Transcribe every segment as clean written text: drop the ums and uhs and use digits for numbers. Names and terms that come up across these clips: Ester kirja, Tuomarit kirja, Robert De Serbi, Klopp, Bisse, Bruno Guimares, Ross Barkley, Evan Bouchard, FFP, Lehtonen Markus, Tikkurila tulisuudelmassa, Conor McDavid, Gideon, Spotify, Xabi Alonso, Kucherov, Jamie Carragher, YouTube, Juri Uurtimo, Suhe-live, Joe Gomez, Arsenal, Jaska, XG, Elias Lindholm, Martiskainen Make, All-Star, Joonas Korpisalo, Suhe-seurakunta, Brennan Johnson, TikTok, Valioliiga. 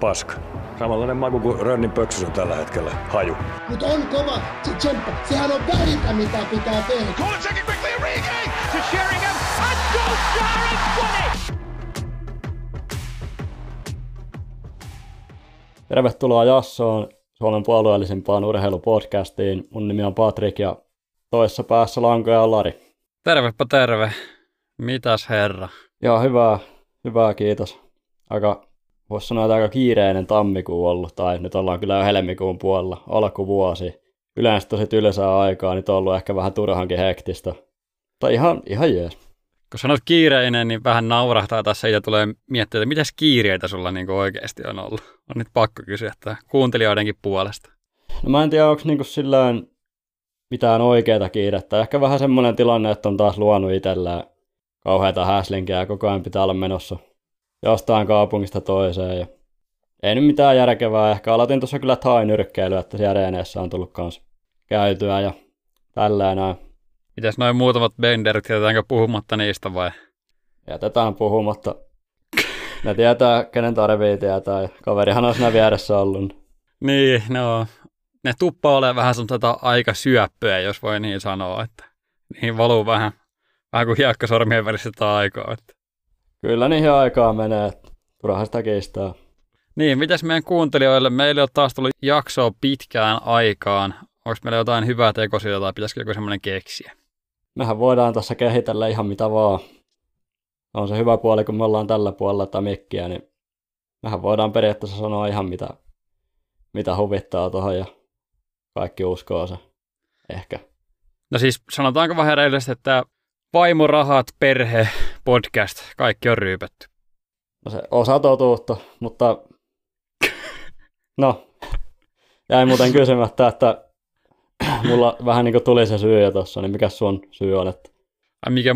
paska. Samanlainen maku kuin rönnin pöksys on tällä hetkellä haju. Mutta on kova tsemppa. Sehän on vähintä, mitä pitää tehdä. Kornsäkin quickly regain to Sheringham and goes Darren Funny! Tervetuloa Jassoon, Suomen puolueellisimpaan urheilupodcastiin. Mun nimi on Patrik ja toisessa päässä lankoja on Lari. Tervepä terve. Mitäs herra? Joo, hyvää kiitos. Voisi sanoa, että aika kiireinen tammikuu ollut, tai nyt ollaan kyllä jo helmikuun puolella, alkuvuosi. Yleensä tosi tylsää aikaa, nyt on ollut ehkä vähän turhankin hektistä. Tai ihan jees. Kun sanot kiireinen, niin vähän naurahtaa tässä ja tulee miettiä, että mitäs kiireitä sulla niin oikeasti on ollut. On nyt pakko kysyä, että kuuntelijoidenkin puolesta. No mä en tiedä, onko niin sillään mitään oikeaa kiirettä. Ehkä vähän semmoinen tilanne, että on taas luonut itsellään kauheita häslinkiä ja koko ajan pitää olla menossa jostain kaupungista toiseen. Ja ei nyt mitään järkevää. Ehkä aloitin tuossa kyllä thai-nyrkkeilyä, että siellä reeneissä on tullut kanssa käytyä ja tällainen. Mitäs noin muutamat benderit, jätetäänkö puhumatta niistä vai? Jätetään puhumatta. Ne tietää, kenen tarvii tietää. Kaverihan on siinä vieressä ollut. Niin, no. Ne tuppaa olemaan vähän semmoista aikasyöppöä, jos voi niin sanoa. Että niihin valuu vähän kuin hiekka sormien välissä sitä aikaa. Että. Kyllä niihin aikaa menee, turhaan sitä keistää. Niin, mitäs meidän kuuntelijoille? Meillä on taas tullut jaksoa pitkään aikaan. Onko meillä jotain hyvää tekosia tai pitäisikö joku semmoinen keksiä? Mehän voidaan tässä kehitellä ihan mitä vaan. On se hyvä puoli, kun me ollaan tällä puolella tai mikkiä, niin mehän voidaan periaatteessa sanoa ihan mitä huvittaa tuohon ja kaikki uskoo se. Ehkä. No siis sanotaanko vähän reilisesti, että vaimo, rahat, perhe, podcast, kaikki on ryypätty. No se osa totuutta, mutta no jäi muuten kysymättä, että mulla vähän niin kuin tuli se syy jo tossa, niin mikä sun syy on? Että. Mikä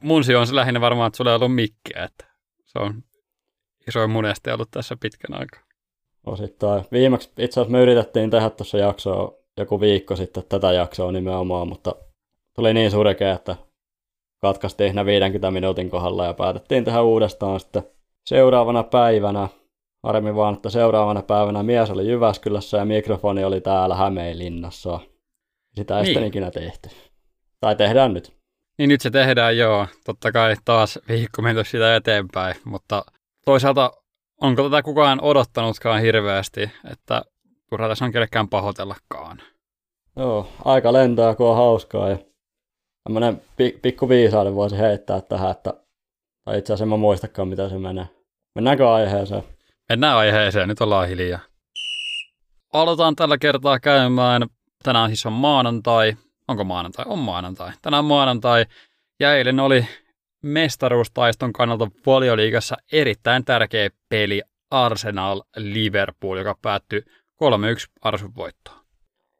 mun syy on se lähinnä varmaan, että sulla ei ollut mikkiä, että se on isoin mun este ollut tässä pitkän aikaa. Osittain. Viimeksi itse asiassa me yritettiin tehdä tuossa jaksoa joku viikko sitten, tätä jaksoa nimenomaan, mutta tuli niin surkea, että katkaistiin ne 50 minuutin kohdalla ja päätettiin tehdä uudestaan sitten seuraavana päivänä. Harmi vaan, että seuraavana päivänä mies oli Jyväskylässä ja mikrofoni oli täällä Hämeenlinnassa. Sitä ei sitten ikinä tehty. Tai tehdään nyt. Niin nyt se tehdään, joo. Totta kai taas viikko menty sitä eteenpäin, mutta toisaalta onko tätä kukaan odottanutkaan hirveästi, että turha tässä on kellekään pahoitellakaan. Joo, aika lentää, kun on hauskaa ja tämmöinen pikku viisauden voisi heittää tähän, että tai itse asiassa en mä muistakaan, mitä se menee. Mennäänkö aiheeseen? Mennään aiheeseen, nyt ollaan hiljaa. Aloitaan tällä kertaa käymään. Tänään siis on maanantai. Onko maanantai? On maanantai. Tänään maanantai. Ja eilen oli mestaruustaiston kannalta Valioliigassa erittäin tärkeä peli Arsenal-Liverpool, joka päättyi 3-1 Arsun voittoon.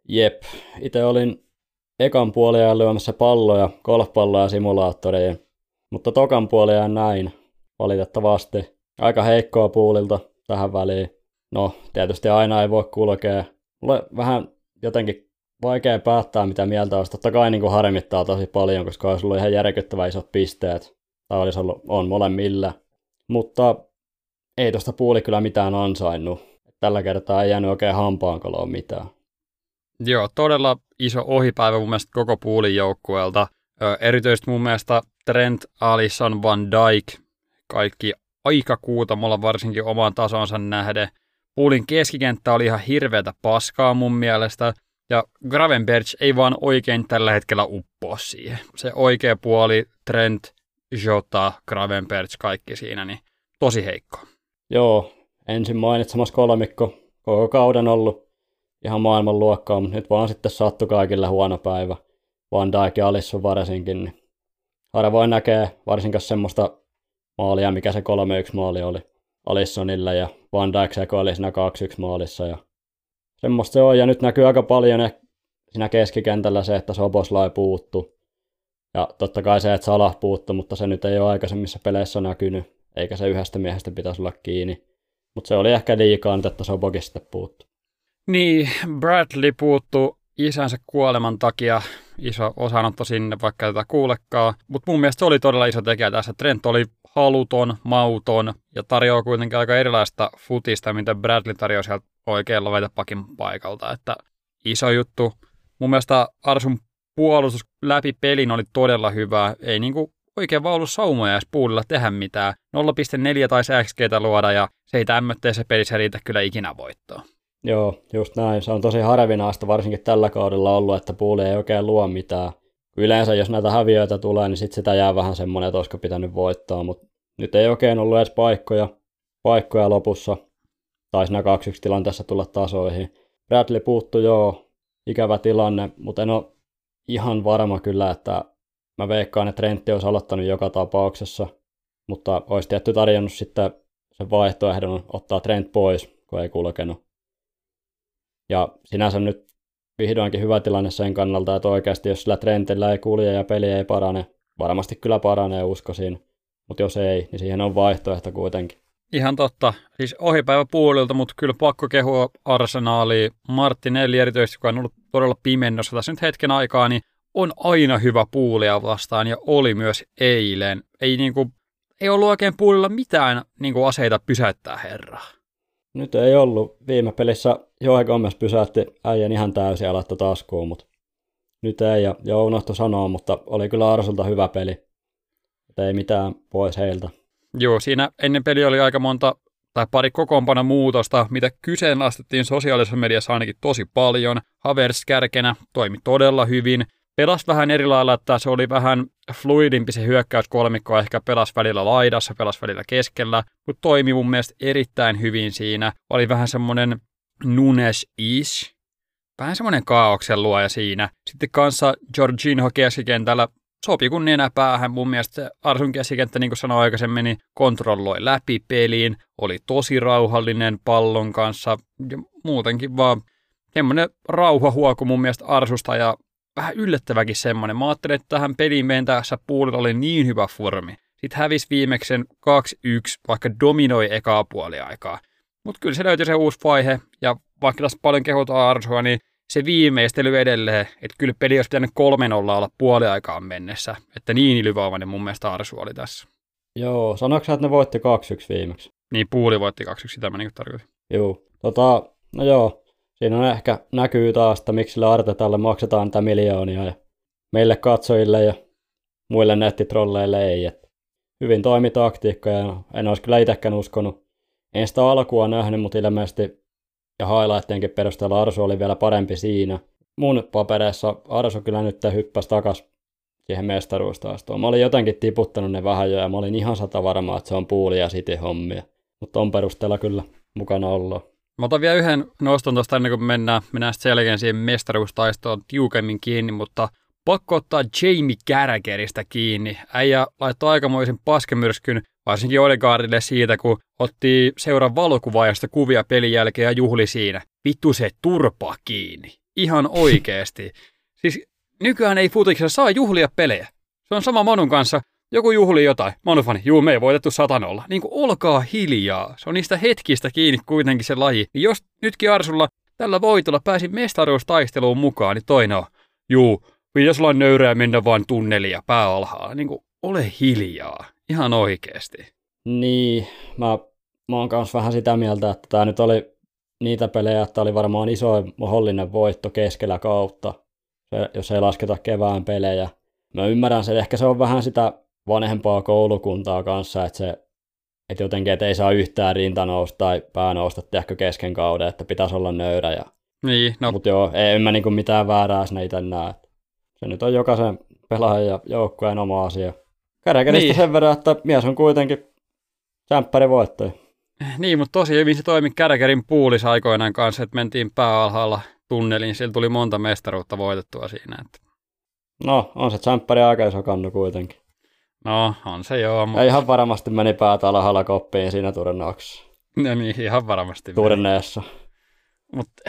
Jep. Itse olin ekan puoliajan lyömässä palloja, golfpalloja simulaattoriin, mutta tokan puoliajan näin valitettavasti. Aika heikkoa puulilta tähän väliin. No, tietysti aina ei voi kulkea. Mulle vähän jotenkin vaikea päättää, mitä mieltä olisi. Totta kai niin kuin harmittaa tosi paljon, koska olisi ollut ihan järkyttävän isot pisteet. Tai olisi ollut, on molemmilla. Mutta ei tuosta puuli kyllä mitään ansainnut. Tällä kertaa ei jäänyt oikein hampaankoloon mitään. Joo, todella iso ohipäivä mun mielestä koko puulin joukkueelta. Erityisesti mun mielestä Trent, Alisson, Van Dijk, kaikki aika kuutamolla varsinkin omaan tasonsa nähden. Puulin keskikenttä oli ihan hirveätä paskaa mun mielestä, ja Gravenberg ei vaan oikein tällä hetkellä uppoa siihen. Se oikea puoli, Trent, Jota, Gravenberg, kaikki siinä, niin tosi heikko. Joo, ensin mainitsemassa kolmikko, koko kauden ollut ihan maailmanluokkaa, mutta nyt vaan sitten sattui kaikille huono päivä. Van Dijk ja Alisson varsinkin, niin harvoin näkee varsinkaan semmoista maalia, mikä se 3-1 maali oli Alissonilla ja Van Dijk sekoili siinä 2-1 maalissa. Ja semmoista se on, ja nyt näkyy aika paljon siinä keskikentällä se, että Soboslai puuttu. Ja totta kai se, että Salah puuttu, mutta se nyt ei ole aikaisemmissa peleissä näkynyt, eikä se yhdestä miehestä pitäisi olla kiinni. Mutta se oli ehkä liikaa nyt, että Sobokin sitten puuttu. Niin, Bradley puuttu isänsä kuoleman takia. Iso osanotto sinne, vaikka tätä kuulekaan. Mutta mun mielestä se oli todella iso tekijä tässä. Trent oli haluton, mauton ja tarjoaa kuitenkin aika erilaista futista, mitä Bradley tarjoaa sieltä oikein laitapakin paikalta. Että iso juttu. Mun mielestä Arsun puolustus läpi pelin oli todella hyvää. Ei niinku oikein vaan ollut saumoja edes puolilla tehdä mitään. 0,4 taisi XG:tä luoda ja se ei tämmöisessä pelissä riitä kyllä ikinä voittoa. Joo, just näin. Se on tosi harvinaista varsinkin tällä kaudella ollut, että puoli ei oikein luo mitään. Yleensä jos näitä häviöitä tulee, niin sitten sitä jää vähän semmoinen, että olisiko pitänyt voittaa, mutta nyt ei oikein ollut edes paikkoja lopussa. Taisi nämä 2-1 tilanteessa tulla tasoihin. Bradley puuttui, joo, ikävä tilanne, mutta en ole ihan varma kyllä, että mä veikkaan, että Trentti olisi aloittanut joka tapauksessa, mutta olisi tietty tarjonnut sitten sen vaihtoehdon ottaa Trent pois, kun ei kulkenut. Ja sinänsä nyt vihdoinkin hyvä tilanne sen kannalta, että oikeasti jos sillä Trentillä ei kulje ja peli ei parane, varmasti kyllä paranee, uskoisin, mutta jos ei, niin siihen on vaihtoehto kuitenkin. Ihan totta. Siis ohipäivä puolilta, mutta kyllä pakko kehua Arsenaalia. Martinelli erityisesti, joka on ollut todella pimennossa tässä nyt hetken aikaa, niin on aina hyvä puulia vastaan ja oli myös eilen. Ei ollut oikein puolilla mitään aseita pysäyttää herraa. Nyt ei ollut. Viime pelissä Joe Gomez pysäytti äijän ihan täysin ja laittoi taskuun, mutta nyt ei. Ja unohtui sanoa, mutta oli kyllä Arsulta hyvä peli. Ei mitään pois heiltä. Joo, siinä ennen peliä oli aika monta tai pari kokoonpana muutosta, mitä kyseenalaistettiin sosiaalisessa mediassa ainakin tosi paljon. Havers kärkenä toimi todella hyvin. Pelasi vähän eri lailla, että se oli vähän fluidimpi se hyökkäyskolmikko, ehkä pelasi välillä laidassa, pelasi välillä keskellä, mutta toimi mun mielestä erittäin hyvin siinä. Oli vähän semmoinen Nunes-ish, vähän semmoinen kaaoksen luoja siinä. Sitten kanssa Jorginho keskikentällä sopi kun nenä päähän. Mun mielestä Arsun keskikenttä, niin kuin sanoin aikaisemmin, niin kontrolloi läpi peliin, oli tosi rauhallinen pallon kanssa ja muutenkin vaan semmoinen rauhahuoku mun mielestä Arsusta ja vähän yllättäväkin semmoinen. Mä ajattelin, että tähän peliin mentäessä puolella oli niin hyvä formi. Sitten hävisi viimeksen 2-1, vaikka dominoi ekaa puoliaikaa. Mutta kyllä se löytyi se uusi vaihe, ja vaikka tässä paljon kehutaan Arsua, niin se viimeistely edelleen, että kyllä peli olisi pitänyt 3-0 olla puoliaikaan mennessä. Että niin ilyvaavainen mun mielestä Arsu oli tässä. Joo, sanoitko sä, että ne voitti 2-1 viimeksi? Niin, puoli voitti 2-1, sitä mä niin kuin tarkoitin. Joo, no joo. Siinä on ehkä näkyy taas, että miksi sille Artetalle maksetaan tätä miljoonia ja meille katsojille ja muille nettitrolleille ei. Et hyvin toimi taktiikka ja en olisi kyllä itsekään uskonut. En sitä alkua nähnyt, mutta ilmeisesti ja highlightienkin perusteella Arsu oli vielä parempi siinä. Mun papereissa Arsu kyllä nyt hyppäsi takaisin siihen mestaruustaistoon. Mä olin jotenkin tiputtanut ne vähän jo ja mä olin ihan satavarma, että se on Pool ja City hommia. Mutta on perusteella kyllä mukana ollaan. Mä otan vielä yhden noston tuosta ennen kuin mennään sitten selkeän siihen mestaruustaistoon tiukemmin kiinni, mutta pakko ottaa Jamie Carragherista kiinni. Äijä laittoi aikamoisen paskemyrskyn, varsinkin Odegaardille siitä, kun otti seuran valokuvaajasta kuvia pelin jälkeen ja juhli siinä. Vittu se turpa kiinni. Ihan oikeesti. Siis nykyään ei futiksessa saa juhlia pelejä. Se on sama Manun kanssa. Joku juhli jotain. Manufani, juu, me ei voitettu 100-0. Niin kuin olkaa hiljaa. Se on niistä hetkistä kiinni kuitenkin se laji. Niin jos nytkin Arsulla tällä voitolla pääsi mestaruustaisteluun mukaan, niin toinen on, juu, pitäisi olla nöyrää mennä vaan tunnelia pää alhaalla. Niin kuin, ole hiljaa. Ihan oikeasti. Niin, mä oon kanssa vähän sitä mieltä, että tää nyt oli niitä pelejä, että oli varmaan isoin mahdollinen voitto keskellä kautta, jos ei lasketa kevään pelejä. Mä ymmärrän sen, ehkä se on vähän sitä vanhempaa koulukuntaa kanssa, että se et jotenkin, et ei saa yhtään rintanousta tai päänousta ehkä kesken kauden, että pitäisi olla nöyrä. Ja niin, no. Mutta joo, en mä niinku mitään väärää sinne itse näe. Se nyt on jokaisen pelaajan ja joukkueen oma asia. Carragherista niin sen verran, että mies on kuitenkin tsemppärivoittaja. Niin, mutta tosi hyvin se toimi Carragherin Poolissa aikoinaan kanssa, että mentiin pääalhaalla tunneliin. Sillä tuli monta mestaruutta voitettua siinä. Että no, on se tsemppäri aika iso kannu kuitenkin. No, on se joo. Mutta ihan varmasti meni päätä alhaalla koppiin siinä turnauksessa. No niin, ihan varmasti turneessa. Mutta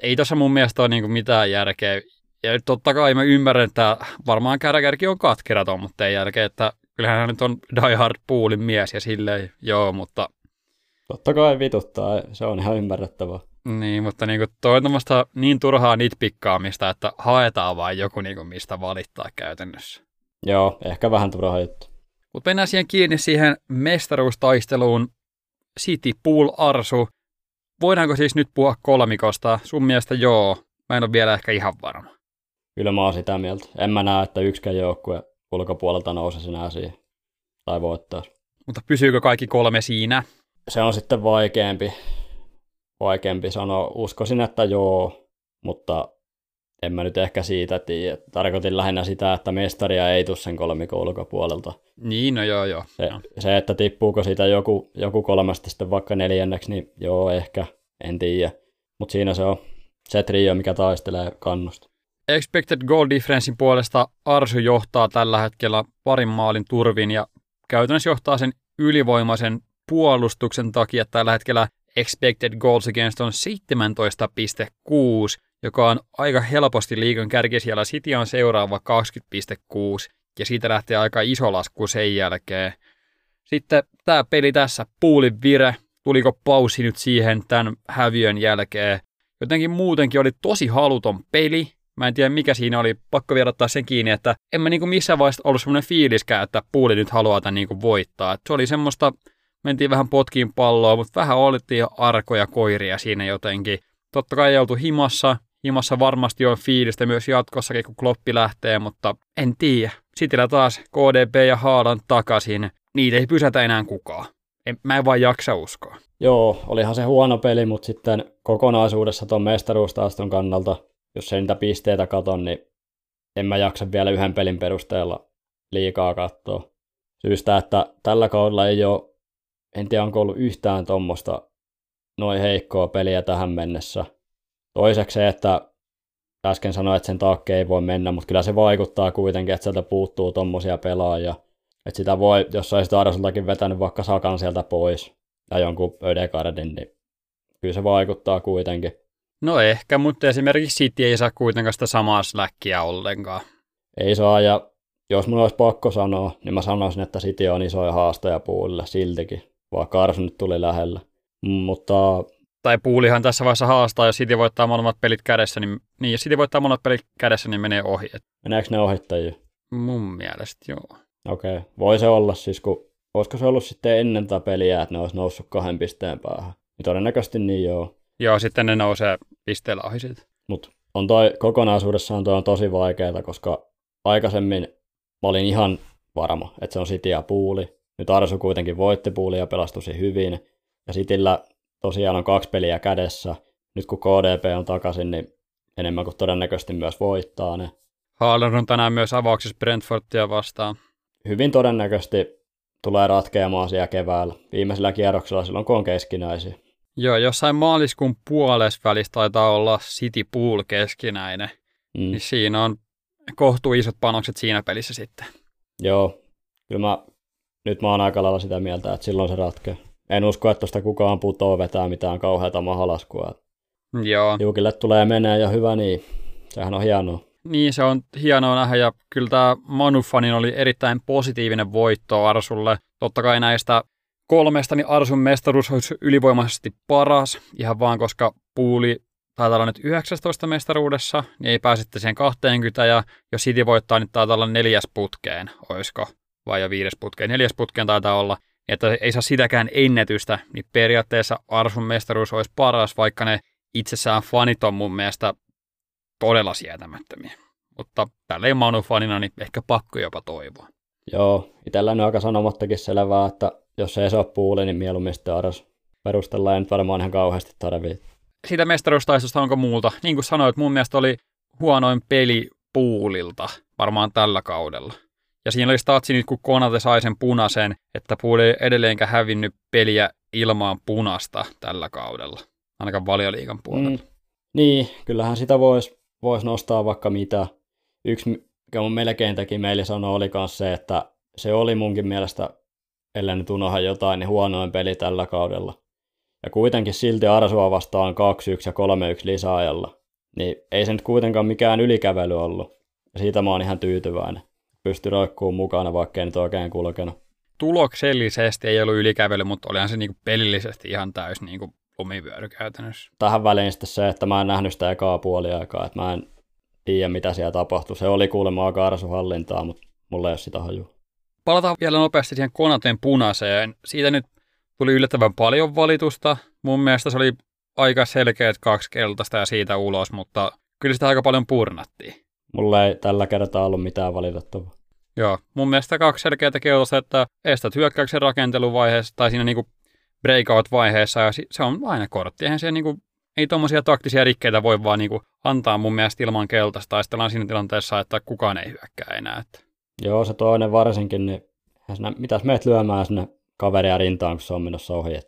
ei tuossa mun mielestä ole niinku mitään järkeä. Ja totta kai mä ymmärrän, että varmaan Carragherkin on katkeraton, mutta ei järkeä, että kyllähän hän nyt on Die Hard Poolin mies ja silleen joo, mutta totta kai vituttaa, se on ihan ymmärrettävää. Niin, mutta niinku toi on tommoista niin turhaa nitpikkaamista, että haetaan vain joku niinku mistä valittaa käytännössä. Joo, ehkä vähän turhaa juttu. Mutta mennään siihen kiinni siihen mestaruustaisteluun. City, Pool, Arsu. Voidaanko siis nyt puhua kolmikosta? Sun mielestä joo. Mä en ole vielä ehkä ihan varma. Kyllä mä oon sitä mieltä. En mä näe, että yksikään joukkue ulkopuolelta nousisi enää siihen. Tai voittaa. Mutta pysyykö kaikki kolme siinä? Se on sitten vaikeampi sanoa. Uskoisin, että joo, mutta en mä nyt ehkä siitä tiedä. Tarkoitin lähinnä sitä, että mestaria ei tule sen kolmikon ulkopuolelta. Niin, no joo. Se, että tippuuko siitä joku kolmesta sitten vaikka neljänneksi, niin joo, ehkä, en tiedä. Mutta siinä se on se trio, mikä taistelee kannusta. Expected goal differencein puolesta Arsu johtaa tällä hetkellä parin maalin turvin ja käytännössä johtaa sen ylivoimaisen puolustuksen takia. Tällä hetkellä expected goals against on 17,6, joka on aika helposti liigan kärkisijällä. City on seuraava 20,6 ja siitä lähtee aika iso lasku sen jälkeen. Sitten tämä peli tässä, Poolin vire, tuliko paussi nyt siihen tämän häviön jälkeen? Jotenkin muutenkin oli tosi haluton peli. Mä en tiedä, mikä siinä oli. Pakko vielä ottaa sen kiinni, että en mä niinku missään vaiheessa ollut semmoinen fiiliskään, että Pooli nyt haluaa tämän niinku voittaa. Et se oli semmoista, mentiin vähän potkiin palloa, mutta vähän oltiin arkoja koiria siinä jotenkin. Totta kai ei oltu himassa. Himassa varmasti on fiilistä myös jatkossakin, kun Kloppi lähtee, mutta en tiedä. Sitillä taas KDB ja Haaland takaisin. Niitä ei pysätä enää kukaan. Mä en vaan jaksa uskoa. Joo, olihan se huono peli, mutta sitten kokonaisuudessa ton mestaruustaistelun kannalta, jos ei niitä pisteitä katon, niin en mä jaksa vielä yhden pelin perusteella liikaa katsoa. Syystä, että tällä kaudella ei ole, en tiedä onko ollut yhtään tuommoista noin heikkoa peliä tähän mennessä. Toiseksi se, että äsken sanoin, että sen taakse ei voi mennä, mutta kyllä se vaikuttaa kuitenkin, että sieltä puuttuu tuommoisia pelaajia. Että sitä voi, jos olisi Arsultakin vetänyt vaikka Sakan sieltä pois ja jonkun Ödegardin, niin kyllä se vaikuttaa kuitenkin. No ehkä, mutta esimerkiksi City ei saa kuitenkaan sitä samaa släkkiä ollenkaan. Ei saa, ja jos mun olisi pakko sanoa, niin mä sanoisin, että City on isoja haasteja Poolille siltikin, vaikka Arsu nyt tuli lähellä. Mutta tai Poolihan tässä vaiheessa haastaa, jos City voittaa molemmat pelit kädessä, niin jos City voittaa molemmat pelit kädessä, niin menee ohi. Meneekö ne ohittajia? Mun mielestä joo. Okei, voi se olla siis, kun olisiko se ollut sitten ennen tätä peliä, että ne olisi noussut 2 pisteen päähän. Ja todennäköisesti niin joo. Joo, sitten ne nousee pisteellä ohi siitä. Mutta kokonaisuudessaan toi on tosi vaikeaa, koska aikaisemmin mä olin ihan varma, että se on City ja Pooli. Nyt Arsu kuitenkin voitti Poolia ja pelastui hyvin. Ja Cityllä tosiaan on 2 peliä kädessä. Nyt kun KDP on takaisin, niin enemmän kuin todennäköisesti myös voittaa ne. Haaland on tänään myös avauksessa Brentfordia vastaan. Hyvin todennäköisesti tulee ratkeamaan siellä keväällä. Viimeisellä kierroksella silloin, kun on keskinäisiä. Joo, jossain maaliskuun puolesvälissä taitaa olla City Pool keskinäinen, niin siinä on kohtuu isot panokset siinä pelissä sitten. Joo, kyllä nyt mä oon aika lailla sitä mieltä, että silloin se ratkeaa. En usko, että tuosta kukaan putoo vetää mitään kauheata mahalaskua. Joo. Jukille tulee menee ja hyvä niin, sehän on hienoa. Niin, se on hienoa nähdä ja kyllä tämä Manufanin oli erittäin positiivinen voitto Arsulle. Totta kai näistä kolmesta, niin Arsun mestaruus olisi ylivoimaisesti paras, ihan vaan koska Pooli taitaa olla nyt 19 mestaruudessa, niin ei pääse siihen 20, ja jos City voittaa, niin taitaa olla 4. putkeen, olisiko, vai jo 5. putkeen, 4. putkeen taitaa olla, että ei saa sitäkään ennätystä, niin periaatteessa Arsun mestaruus olisi paras, vaikka ne itsessään fanit on mun mielestä todella sietämättömiä, mutta tälleen Manu fanina, niin ehkä pakko jopa toivoa. Joo, itselläni on aika sanomattakin selvää, että jos ei se ole Pooli, niin mieluummin sitten Arsu. Perustellaan ei nyt varmaan ihan kauheasti tarvitse. Siitä mestaruustaistosta onko muuta? Niin kuin sanoit, mun mielestä oli huonoin peli Poolilta varmaan tällä kaudella. Ja siinä oli statsi nyt, kun Konate sai sen punaisen, että Pooli ei edelleenkään hävinnyt peliä ilmaan punasta tällä kaudella. Ainakaan Valioliigan puolella. Niin, kyllähän sitä voisi nostaa vaikka mitä. Yksi, mikä mun melkein teki meille sanoa, oli myös se, että se oli munkin mielestä ellei nyt unoha jotain, niin huonoin peli tällä kaudella. Ja kuitenkin silti Arsua vastaan 2-1 ja 3-1 lisäajalla. Niin ei se nyt kuitenkaan mikään ylikävely ollut. Ja siitä mä oon ihan tyytyväinen. Pystyi roikkuun mukana, vaikka ei nyt oikein kulkenut. Tuloksellisesti ei ollut ylikävely, mutta olihan se niinku pelillisesti ihan täys niinku lumivyöry käytännössä. Tähän väliin sitten se, että mä en nähnyt sitä ekaa puoliaikaa. Että mä en tiedä, mitä siellä tapahtui. Se oli kuulemma aika Arsuhallintaa, mutta mulla ei ole sitä hajua. palataan vielä nopeasti siihen Konaten punaiseen. Siitä nyt tuli yllättävän paljon valitusta. Mun mielestä se oli aika selkeät 2 keltaista ja siitä ulos, mutta kyllä sitä aika paljon purnattiin. Mulla ei tällä kertaa ollut mitään valitettavaa. Joo, mun mielestä 2 selkeätä keltaista, että estät hyökkäyksen rakenteluvaiheessa tai siinä niinku breakout-vaiheessa ja se on aina kortti. Eihän se niinku, ei tuommoisia taktisia rikkeitä voi vaan niinku antaa mun mielestä ilman keltaista tai sitten ollaan siinä tilanteessa, että kukaan ei hyökkää enää. Että. Joo, se toinen varsinkin, niin mitäs meet lyömään sinne kaveria rintaan, kun se on menossa ohi,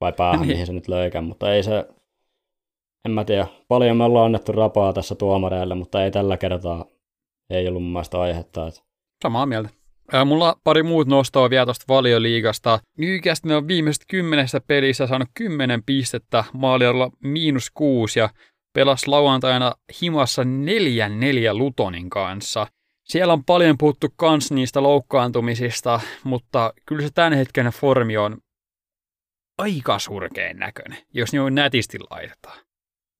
vai päähän, mihin se nyt löikään, mutta ei se, en mä tiedä, paljon me ollaan annettu rapaa tässä tuomareille, mutta ei tällä kertaa, ei ollut mun mielestä aihetta. Että. Samaa mieltä. Mulla pari muut nostoa vielä tuosta Valioliigasta. Newcastle ne on viimeiset 10 pelissä saanut 10 pistettä, maaliorilla -6 ja pelasi lauantaina himassa 4-4 Lutonin kanssa. Siellä on paljon puhuttu kans niistä loukkaantumisista, mutta kyllä se tämän hetken formi on aika surkeen näköinen, jos ne on nätisti laitetaan.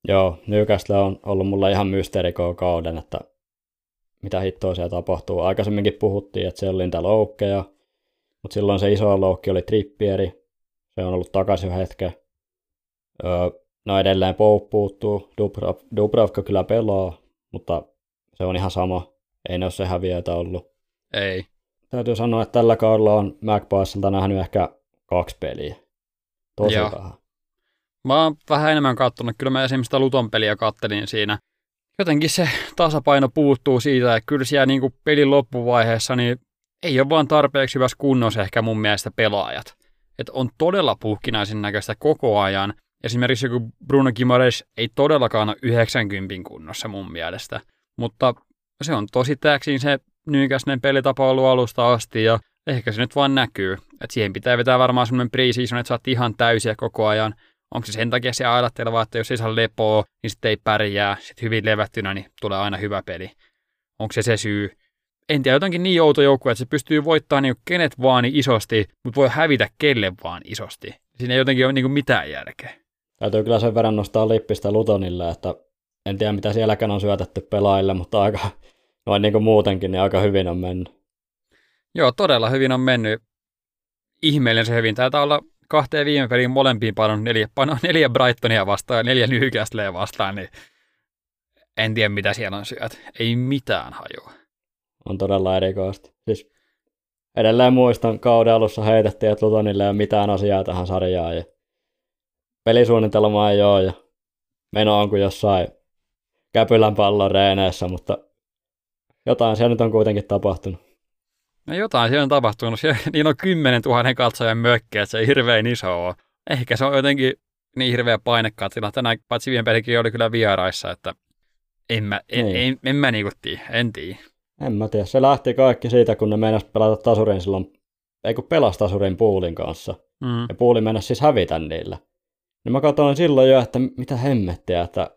Joo, Newcastle on ollut mulla ihan mysteeri koko kauden, että mitä hittoa siellä tapahtuu. Aikaisemminkin puhuttiin, että siellä oli niitä loukkeja, mutta silloin se iso loukki oli Trippieri. Se on ollut takaisin jo hetken. No edelleen Pope puuttuu. Dubravka kyllä pelaa, mutta se on ihan sama. Ei ne ole se häviöitä ollut. Ei. Täytyy sanoa, että tällä kaudella on McBassilta nähnyt ehkä 2 peliä. Tosi joo. Vähän. Mä oon vähän enemmän kattonut. Kyllä mä esimerkiksi sitä Luton peliä kattelin siinä. Jotenkin se tasapaino puuttuu siitä, että kyllä siellä niin kuin pelin loppuvaiheessa niin ei ole vaan tarpeeksi hyvässä kunnossa ehkä mun mielestä pelaajat. Et on todella puhkinaisen näköistä koko ajan. Esimerkiksi joku Bruno Guimares ei todellakaan ole 90 kunnossa mun mielestä. Mutta se on tosi täksiin se nyykäsinen pelitapa ollut alusta asti ja ehkä se nyt vaan näkyy. Et siihen pitää vetää varmaan semmoinen pre-season, että sä oot ihan täysiä koko ajan. Onko se sen takia se ajatteleva, että jos ei saa lepoa, niin sitten ei pärjää. Sitten hyvin levättynä, niin tulee aina hyvä peli. Onko se se syy? En tiedä, jotenkin niin outo joukkue, että se pystyy voittamaan niin kenet vaan niin isosti, mutta voi hävitä kelle vaan isosti. Siinä ei jotenkin ole niin mitään järkeä. Täytyy kyllä sen verran nostaa lippistä Lutonille, että en tiedä mitä sielläkään on syötetty pelaajille, mutta aika, noin niin kuin muutenkin, niin aika hyvin on mennyt. Joo, todella hyvin on mennyt. Ihmeellinen se hyvin. Taitaa olla 2 viime peliin molempiin panon 4 Brightonia vastaan ja 4 Newcastlea vastaan, niin en tiedä mitä siellä on syöt. Ei mitään hajua. On todella erikoista. Siis edelleen muistan, kauden alussa heitettiin, että Lutonille ei ole mitään asiaa tähän sarjaan. Ja pelisuunnitelmaa ei ole ja meno on kuin jossain käpylän pallon reeneissä, mutta jotain siellä nyt on kuitenkin tapahtunut. No jotain siellä on tapahtunut. Niillä on 10 000 katsojan mökki, että se ei hirveän iso ole. Ehkä se on jotenkin niin hirveä painekatsila. Tänään paitsi viime pelikin oli kyllä vieraissa, että en mä tiedä. En mä tiedä. Se lähti kaikki siitä, kun ne meinas pelata tasurin silloin, ei kun pelasi tasurin Poolin kanssa. Mm. Ja Pooli meinas siis hävitä niillä. Niin mä katsoin silloin jo, että mitä hemmettiä, että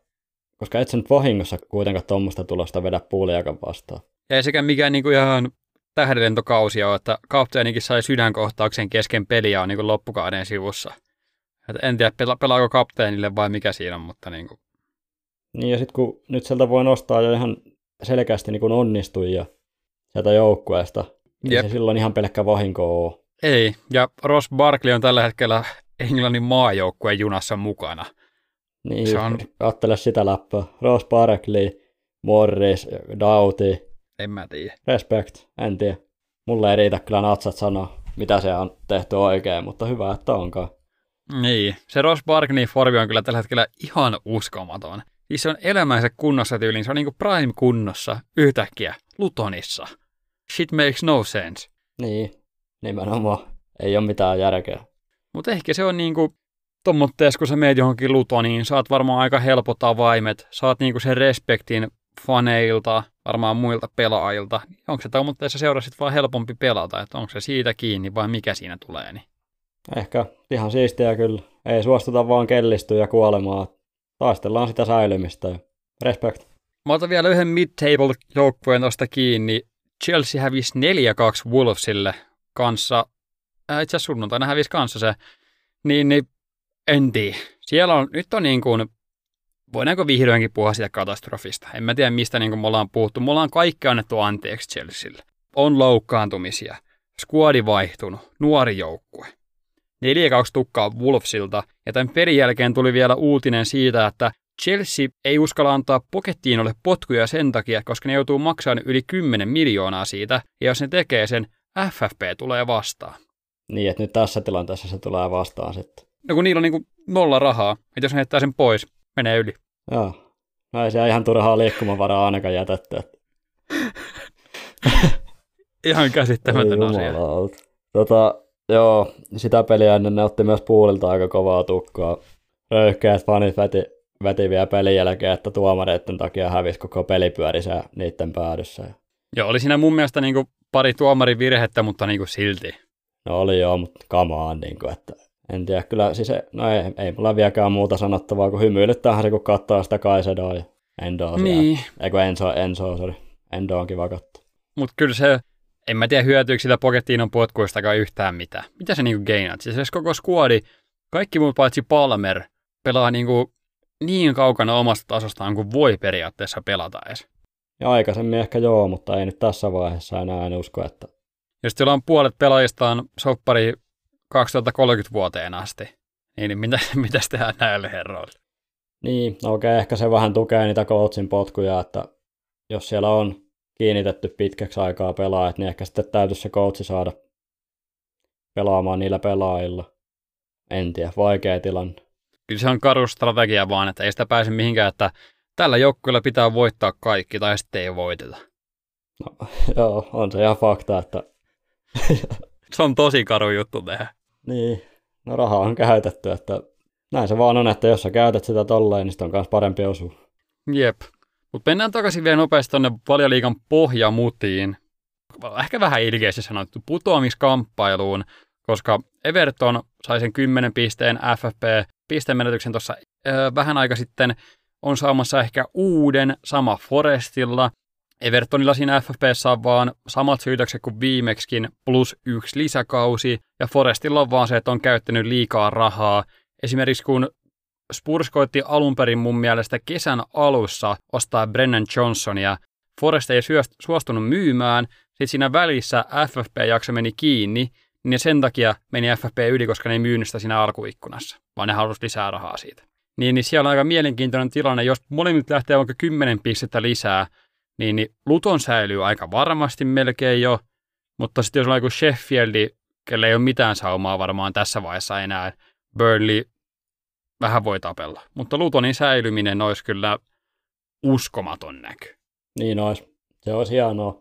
koska et sä nyt vahingossa kuitenkaan tuommoista tulosta vedä Pooliakaan vastaan. Ei sekään mikään niinku ihan tähdenlentokausia on, että kapteenikin sai sydänkohtauksen kesken peliä on niin loppukauden sivussa. Et en tiedä, pelaako kapteenille vai mikä siinä on, mutta niin kuin. Niin ja sitten kun nyt sieltä voi nostaa jo ihan selkeästi niin onnistuja sieltä joukkueesta, niin se silloin ihan pelkkä vahinko ole. Ei, ja Ross Barkley on tällä hetkellä Englannin maajoukkueen junassa mukana. Niin, se on katsele sitä läppää. Ross Barkley, Morris, Doughty. En mä tiedä. Respect, en tiedä. Mulle ei riitä kyllä natsat sanoa, mitä se on tehty oikein, mutta hyvä, että onkaan. Niin, se Ross Barkneyin formi on kyllä tällä hetkellä ihan uskomaton. Siis se on elämänsä kunnossa tyyliin, se on niinku prime kunnossa, yhtäkkiä, Lutonissa. Shit makes no sense. Niin, nimenomaan. Ei ole mitään järkeä. Mutta ehkä se on niinku tommotteessa, kun sä meet johonkin Lutoniin, saat varmaan aika helpot avaimet, saat niinku sen respektin faneilta, varmaan muilta pelaajilta. Onko se tommotteessa seurasit vaan helpompi pelata, että onko se siitä kiinni vai mikä siinä tulee? Niin. Ehkä ihan siistiä kyllä. Ei suostuta vaan kellistyä ja kuolemaa. Taistellaan sitä säilymistä. Respect. Mä otan vielä yhden mid-table-joukkueen tuosta kiinni. Chelsea hävisi 4-2 Wolvesille kanssa. Itse asiassa sunnuntaina hävisi kanssa se. Niin en tiedä. Siellä on, nyt on niin kuin voidaanko vihdoinkin puhua siitä katastrofista? En mä tiedä, mistä niin me ollaan puhuttu. Me ollaan kaikki annettu anteeksi Chelsealle. On loukkaantumisia. skuadi vaihtunut, nuori joukkue. 4-2 tukkaa Wolvesilta, ja tämän pelin jälkeen tuli vielä uutinen siitä, että Chelsea ei uskalla antaa Pochettinolle potkuja sen takia, koska ne joutuu maksamaan yli 10 miljoonaa siitä, ja jos ne tekee sen, FFP tulee vastaan. Niin, että nyt tässä tilanteessa se tulee vastaan sitten. No kun niillä on niin kuin nolla rahaa, että jos ne heittää sen pois, menee yli. Joo, no ei se ihan turhaa liikkumavaraa ainakaan jätetty. Ihan käsittämätön asia. Joo, sitä peliä ennen ne otti myös Poolilta aika kovaa tukkaa. Röyhkeät fanit veti vielä pelin jälkeen, että tuomareiden takia hävisi koko pelipyörisää niiden päädyssä. Joo, oli siinä mun mielestä niinku pari tuomarin virhettä, mutta niinku silti. No oli joo, mutta kamaan niinku, että en tiedä kyllä, siis ei mulla vieläkään muuta sanottavaa, kun hymyilyttäähän se, kun katsoo sitä Kaisedoa ja Endoa siellä. Niin. Eiku Enso, Endo on kiva katsoa. Mut kyllä se, en mä tiedä hyötyykö sillä Pochettinon potkuistakaan yhtään mitään. Mitä se niinku gainaat? Siis koko skuadi, kaikki muut paitsi Palmer, pelaa niinku niin kaukana omasta tasostaan kuin voi periaatteessa pelata edes. Ja aikaisemmin ehkä joo, mutta ei nyt tässä vaiheessa enää en usko, että... Jos siellä on puolet pelaajistaan soppari 2030 vuoteen asti, niin mitäs tehdään näille herroille? Niin, okei, ehkä se vähän tukee niitä coachin potkuja, että jos siellä on kiinnitetty pitkäksi aikaa pelaajat, niin ehkä sitten täytyisi se coachi saada pelaamaan niillä pelaajilla. En tiedä, vaikea tilanne. Kyllä se on karu strategia vaan, että ei sitä pääse mihinkään, että tällä joukkueella pitää voittaa kaikki, tai sitten ei voiteta. No, joo, on se ihan fakta, että... Se on tosi karu juttu tehdä. Niin, no rahaa on käytetty, että näin se vaan on, että jos sä käytät sitä tolleen, niin sitä on myös parempi osua. Jep, mutta mennään takaisin vielä nopeasti tuonne Valioliigan pohjamutiin. Ehkä vähän ilkeästi sanottu putoamiskamppailuun, koska Everton sai sen 10 pisteen FFP, pistemenetyksen tuossa vähän aika sitten on saamassa ehkä uuden sama Forestilla. Evertonilla siinä FFP:ssä on vaan samat syytökset kuin viimeksikin, plus 1 lisäkausi, ja Forestilla on vaan se, että on käyttänyt liikaa rahaa. Esimerkiksi kun Spurs koitti alunperin mun mielestä kesän alussa ostaa Brennan Johnsonia, Forest ei suostunut myymään, sitten siinä välissä FFP-jakso meni kiinni, niin sen takia meni FFP yli, koska ne ei myynyt sitä siinä alkuikkunassa, vaan ne halusivat lisää rahaa siitä. Niin siellä on aika mielenkiintoinen tilanne, jos molemmat lähtee vaikka 10 pistettä lisää, niin Luton säilyy aika varmasti melkein jo, mutta sitten jos on joku Sheffield, kelle ei ole mitään saumaa varmaan tässä vaiheessa enää, Burnley vähän voi tapella, mutta Lutonin säilyminen olisi kyllä uskomaton näky. Niin olisi, se olisi hienoa.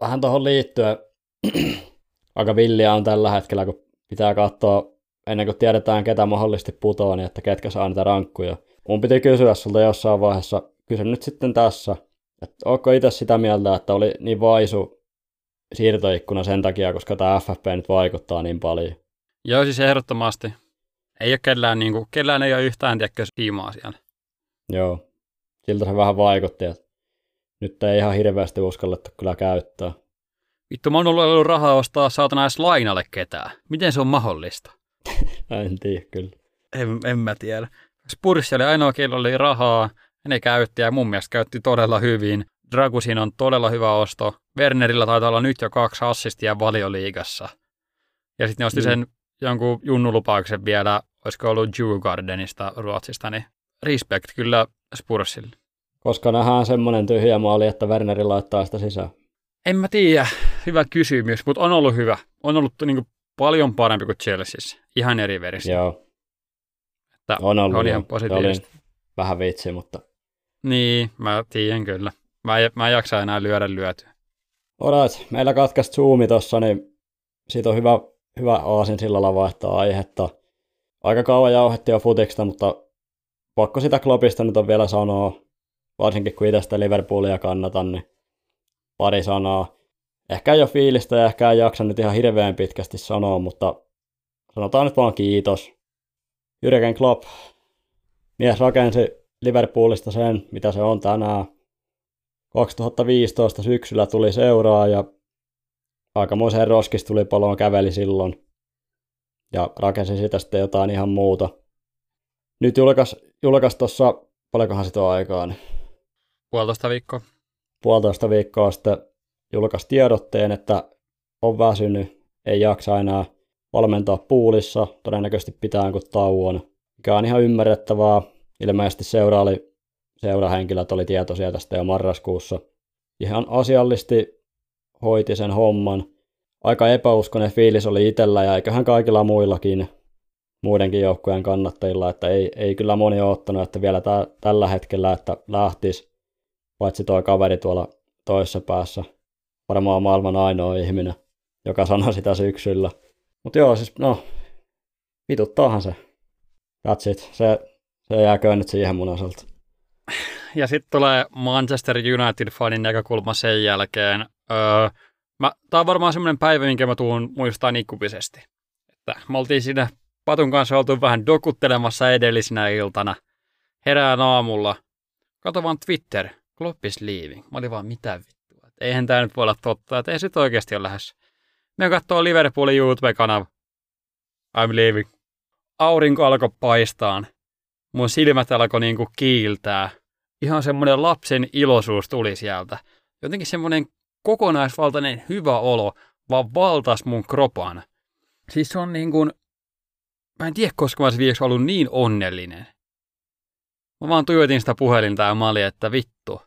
Vähän tuohon liittyen, aika villiä on tällä hetkellä, kun pitää katsoa, ennen kuin tiedetään ketä mahdollisesti putoaa, niin että ketkä saa niitä rankkuja. Mun piti kysyä sulta jossain vaiheessa, kysyn nyt sitten tässä, että ootko itse sitä mieltä, että oli niin vaisu siirtoikkuna sen takia, koska tämä FFP nyt vaikuttaa niin paljon? Joo, siis ehdottomasti. Ei ole kellään ei ole yhtään tiimaa siellä. Joo, siltä se vähän vaikutti, että nyt ei ihan hirveästi uskallettu kyllä käyttää. Vittu, mä oon ollut rahaa ostaa saatana edes lainalle ketään. Miten se on mahdollista? En tiedä kyllä. En mä tiedä. Spurs oli ainoa, kello oli rahaa, ne käytti ja mun mielestä käytti todella hyvin. Dragusin on todella hyvä osto. Wernerillä taitaa olla nyt jo 2 assistia Valioliigassa. Ja sitten ne osti sen jonkun junnulupauksen vielä, olisiko ollut Djurgårdenista Ruotsista, niin respect kyllä Spursille. Koska nähdään semmoinen tyhjä maali, että Werneri laittaa sitä sisään. En mä tiedä, hyvä kysymys, mutta on ollut hyvä. On ollut niinku paljon parempi kuin Chelsea, ihan eri veristä. Joo. Että on ollut, oli ihan positiivista. Oli vähän vitsi, mutta... Niin, mä tiedän kyllä. Mä en jaksa enää lyötyä. Alright, meillä katkaisi Zoomi tossa, niin siitä on hyvä aasinsillalla vaihtaa aihetta. Aika kauan jauhettiin jo futiksta, mutta pakko sitä Kloppista nyt on vielä sanoa. Varsinkin kun itse sitä Liverpoolia kannatan, niin pari sanaa. Ehkä ei ole fiilistä ja ehkä ei jaksa nyt ihan hirveän pitkästi sanoa, mutta sanotaan nyt vaan kiitos. Jürgen Klopp, mies rakensi Liverpoolista sen, mitä se on tänään. 2015 syksyllä tuli seuraa ja aikamoiseen roskistulipaloon käveli silloin ja rakensi sitä sitten jotain ihan muuta. Nyt julkaisi tuossa, paljonkohan sitä on aikaa? Niin? 1,5 viikkoa. 1,5 viikkoa sitten julkaisi tiedotteen, että on väsynyt, ei jaksa enää valmentaa puulissa, todennäköisesti pitää kuin tauon, mikä on ihan ymmärrettävää. Ilmeisesti seurahenkilöt oli tietoisia tästä jo marraskuussa. Ihan asiallisesti hoiti sen homman. Aika epäuskoinen fiilis oli itsellä ja eiköhän kaikilla muillakin, muidenkin joukkueen kannattajilla, että ei kyllä moni ole ottanut, että vielä tällä hetkellä, että lähtisi, paitsi tuo kaveri tuolla toisessa päässä. Varmaan maailman ainoa ihminen, joka sanoi sitä syksyllä. Mutta joo, siis no, vituttaahan se. That's it. Se jääköön nyt siihen mun osalta. Ja sitten tulee Manchester United-fanin näkökulma sen jälkeen. Tämä on varmaan semmoinen päivä, minkä mä tuun muistamaan ikuisesti. Että me oltiin siinä Patun kanssa oltu vähän dokuttelemassa edellisenä iltana. Herään aamulla. Kato vaan Twitter. Klopp is leaving. Mä olin vaan mitään vittua. Et eihän tämä nyt voi olla totta. Et ei se oikeasti ole lähes. Me katsoo Liverpoolin YouTube-kanava. I'm leaving. Aurinko alkoi paistaa. Mun silmät alkoi niinku kiiltää. Ihan semmoinen lapsen iloisuus tuli sieltä. Jotenkin semmoinen kokonaisvaltainen hyvä olo vaan valtas mun kropan. Siis se on niin kuin, mä en tiedä koska mä olisin viimeksi ollut niin onnellinen. Mä vaan tuijotin sitä puhelinta ja mä olin, että vittu,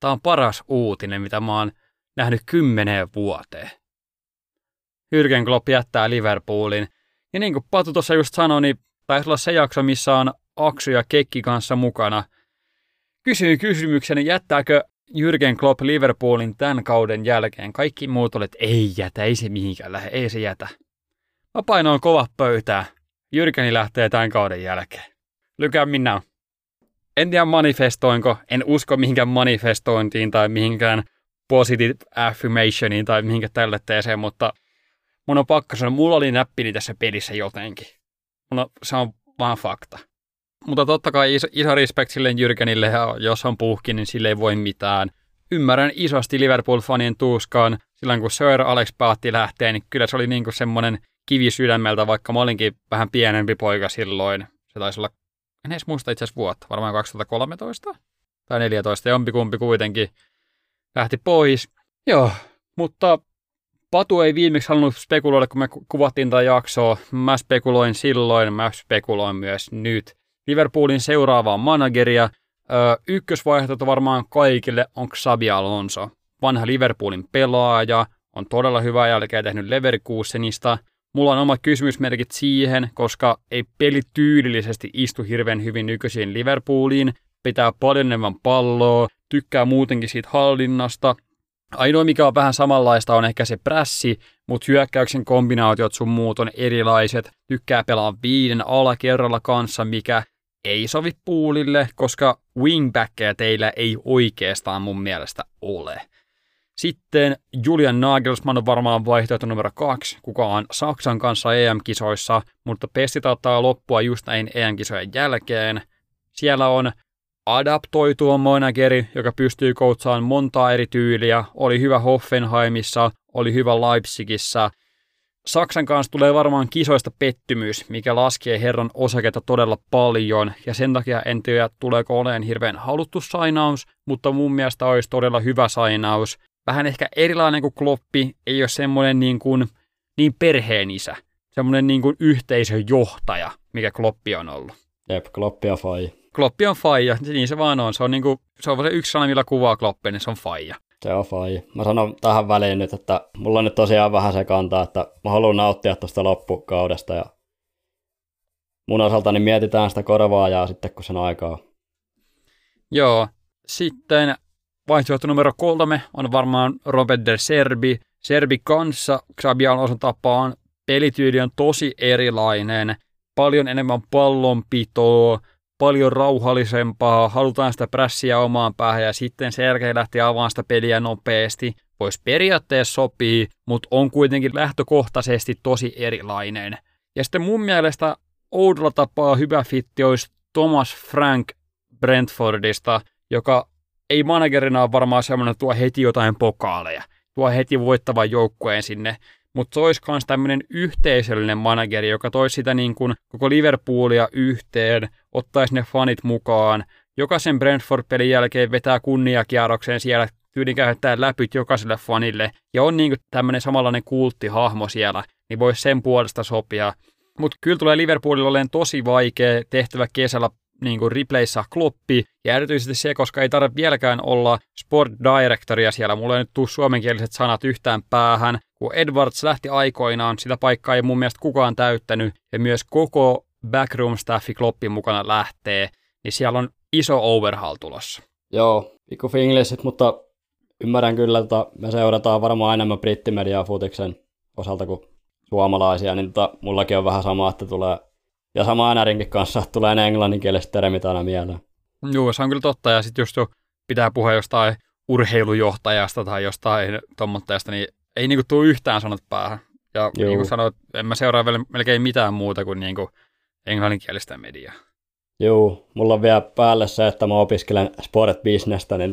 tää on paras uutinen, mitä mä oon nähnyt 10 vuoteen. Jürgen Klopp jättää Liverpoolin. Ja niin kuin Patu tuossa just sanoi, niin taisi olla se jakso, missä on Aksu ja Kekki kanssa mukana. Kysyin kysymyksen, jättääkö Jürgen Klopp Liverpoolin tämän kauden jälkeen. Kaikki muut oli, että ei jätä, ei se mihinkään lähde, ei se jätä. Mä painoin kova pöytää. Jürgeni lähtee tämän kauden jälkeen. Lykää minä. En tiedä manifestoinko, en usko mihinkään manifestointiin tai mihinkään positive affirmationiin tai mihinkään tälletteeseen, mutta mun on pakko sanoa, mulla oli näppini tässä pelissä jotenkin. Se on vaan fakta. Mutta totta kai iso respekt silleen Jyrkenille, ja jos on puhki, niin sille ei voi mitään. Ymmärrän isosti Liverpool-fanien tuuskaan. Silloin kun Sir Alex päätti lähteä, niin kyllä se oli niinku semmoinen kivi sydämeltä, vaikka mä olinkin vähän pienempi poika silloin. Se taisi olla, en edes muista itse asiassa vuotta, varmaan 2013 tai 2014, jompikumpi kuitenkin lähti pois. Joo, mutta Patu ei viimeksi halunnut spekuloida, kun me kuvattiin tätä jaksoa. Mä spekuloin silloin, mä spekuloin myös nyt. Liverpoolin seuraavaa manageria. Ykkösvaihtoehto varmaan kaikille on Xabi Alonso. Vanha Liverpoolin pelaaja, on todella hyvää jälkeä tehnyt Leverkusenista. Mulla on omat kysymysmerkit siihen, koska ei peli tyylillisesti istu hirveän hyvin nykyisiin Liverpooliin. Pitää paljon enemmän palloa, tykkää muutenkin siitä hallinnasta. Ainoa mikä on vähän samanlaista on ehkä se prässi, mutta hyökkäyksen kombinaatiot sun muut on erilaiset. Tykkää pelaa 5 alakerralla kanssa, mikä ei sovi puulille, koska wingbackkejä teillä ei oikeastaan mun mielestä ole. Sitten Julian Nagelsmann on varmaan vaihtoehto numero 2, kuka on Saksan kanssa EM-kisoissa, mutta pesti taattaa loppua just näin EM-kisojen jälkeen. Siellä on adaptoitua manageri, joka pystyy koutsaan montaa eri tyyliä, oli hyvä Hoffenheimissa, oli hyvä Leipzigissä. Saksan kanssa tulee varmaan kisoista pettymys, mikä laskee herran osaketta todella paljon, ja sen takia en tiedä, tuleeko oleen hirveän haluttu sainaus, mutta mun mielestä olisi todella hyvä sainaus. Vähän ehkä erilainen kuin Kloppi, ei ole semmoinen niin perheen isä, semmoinen niin kuin yhteisön johtaja, mikä Kloppi on ollut. Jep, Kloppi on faija. Kloppi on faija, niin se vaan on. Se on se yksi sana, millä kuvaa Kloppia, niin se on faija. Se on faija. Mä sanon tähän väliin nyt, että mulla on nyt tosiaan vähän se kantaa, että mä haluan nauttia tuosta loppukaudesta. Ja mun osaltani mietitään sitä korvaajaa sitten, kun sen aikaa. Joo, sitten vaihtoehto numero 3 on varmaan Robert De Serbi. Serbi kanssa Xabi Alonson tapaan pelityyli on tosi erilainen. Paljon enemmän pallonpitoa, paljon rauhallisempaa, halutaan sitä prässiä omaan päähän ja sitten sen jälkeen lähtee avaamaan sitä peliä nopeasti. Voisi periaatteessa sopii, mutta on kuitenkin lähtökohtaisesti tosi erilainen. Ja sitten mun mielestä oudolla tapaa hyvä fitti olisi Thomas Frank Brentfordista, joka ei managerina ole varmaan semmoinen, tuo heti jotain pokaaleja, tuo heti voittavan joukkueen sinne. Mutta se olisi myös tämmöinen yhteisöllinen manageri, joka toisi sitä niin kuin koko Liverpoolia yhteen, ottaisi ne fanit mukaan. Jokaisen Brentford-pelin jälkeen vetää kunniakierrokseen siellä tyyli käyttää läpyt jokaiselle fanille ja on niinku tämmöinen samanlainen kulttihahmo siellä, niin voisi sen puolesta sopia. Mutta kyllä tulee Liverpoolilla olleen tosi vaikea tehtävä kesällä niinku replaceaa Kloppi, ja erityisesti se, koska ei tarvitse vieläkään olla sport directoria siellä. Mulla ei nyt tule suomenkieliset sanat yhtään päähän. Kun Edwards lähti aikoinaan, sitä paikkaa ei mun mielestä kukaan täyttänyt, ja myös koko backroom staffi Kloppin mukana lähtee, niin siellä on iso overhaul tulossa. Joo, pikku finglissit, mutta ymmärrän kyllä, että me seurataan varmaan enemmän brittimediaa futiksen osalta kuin suomalaisia, niin mullakin on vähän sama, että tulee, ja sama NRinkin kanssa, tulee ne englanninkieliset termit aina mieleen. Joo, se on kyllä totta, ja sitten just jo pitää puhua jostain urheilujohtajasta tai jostain tommottajasta, niin ei niinku tule yhtään sanat päähän. Ja niin kuin sanoit, en mä seuraa melkein mitään muuta kuin niinku englanninkielistä mediaa. Joo, mulla on vielä päälle se, että mä opiskelen sport-bisnestä, niin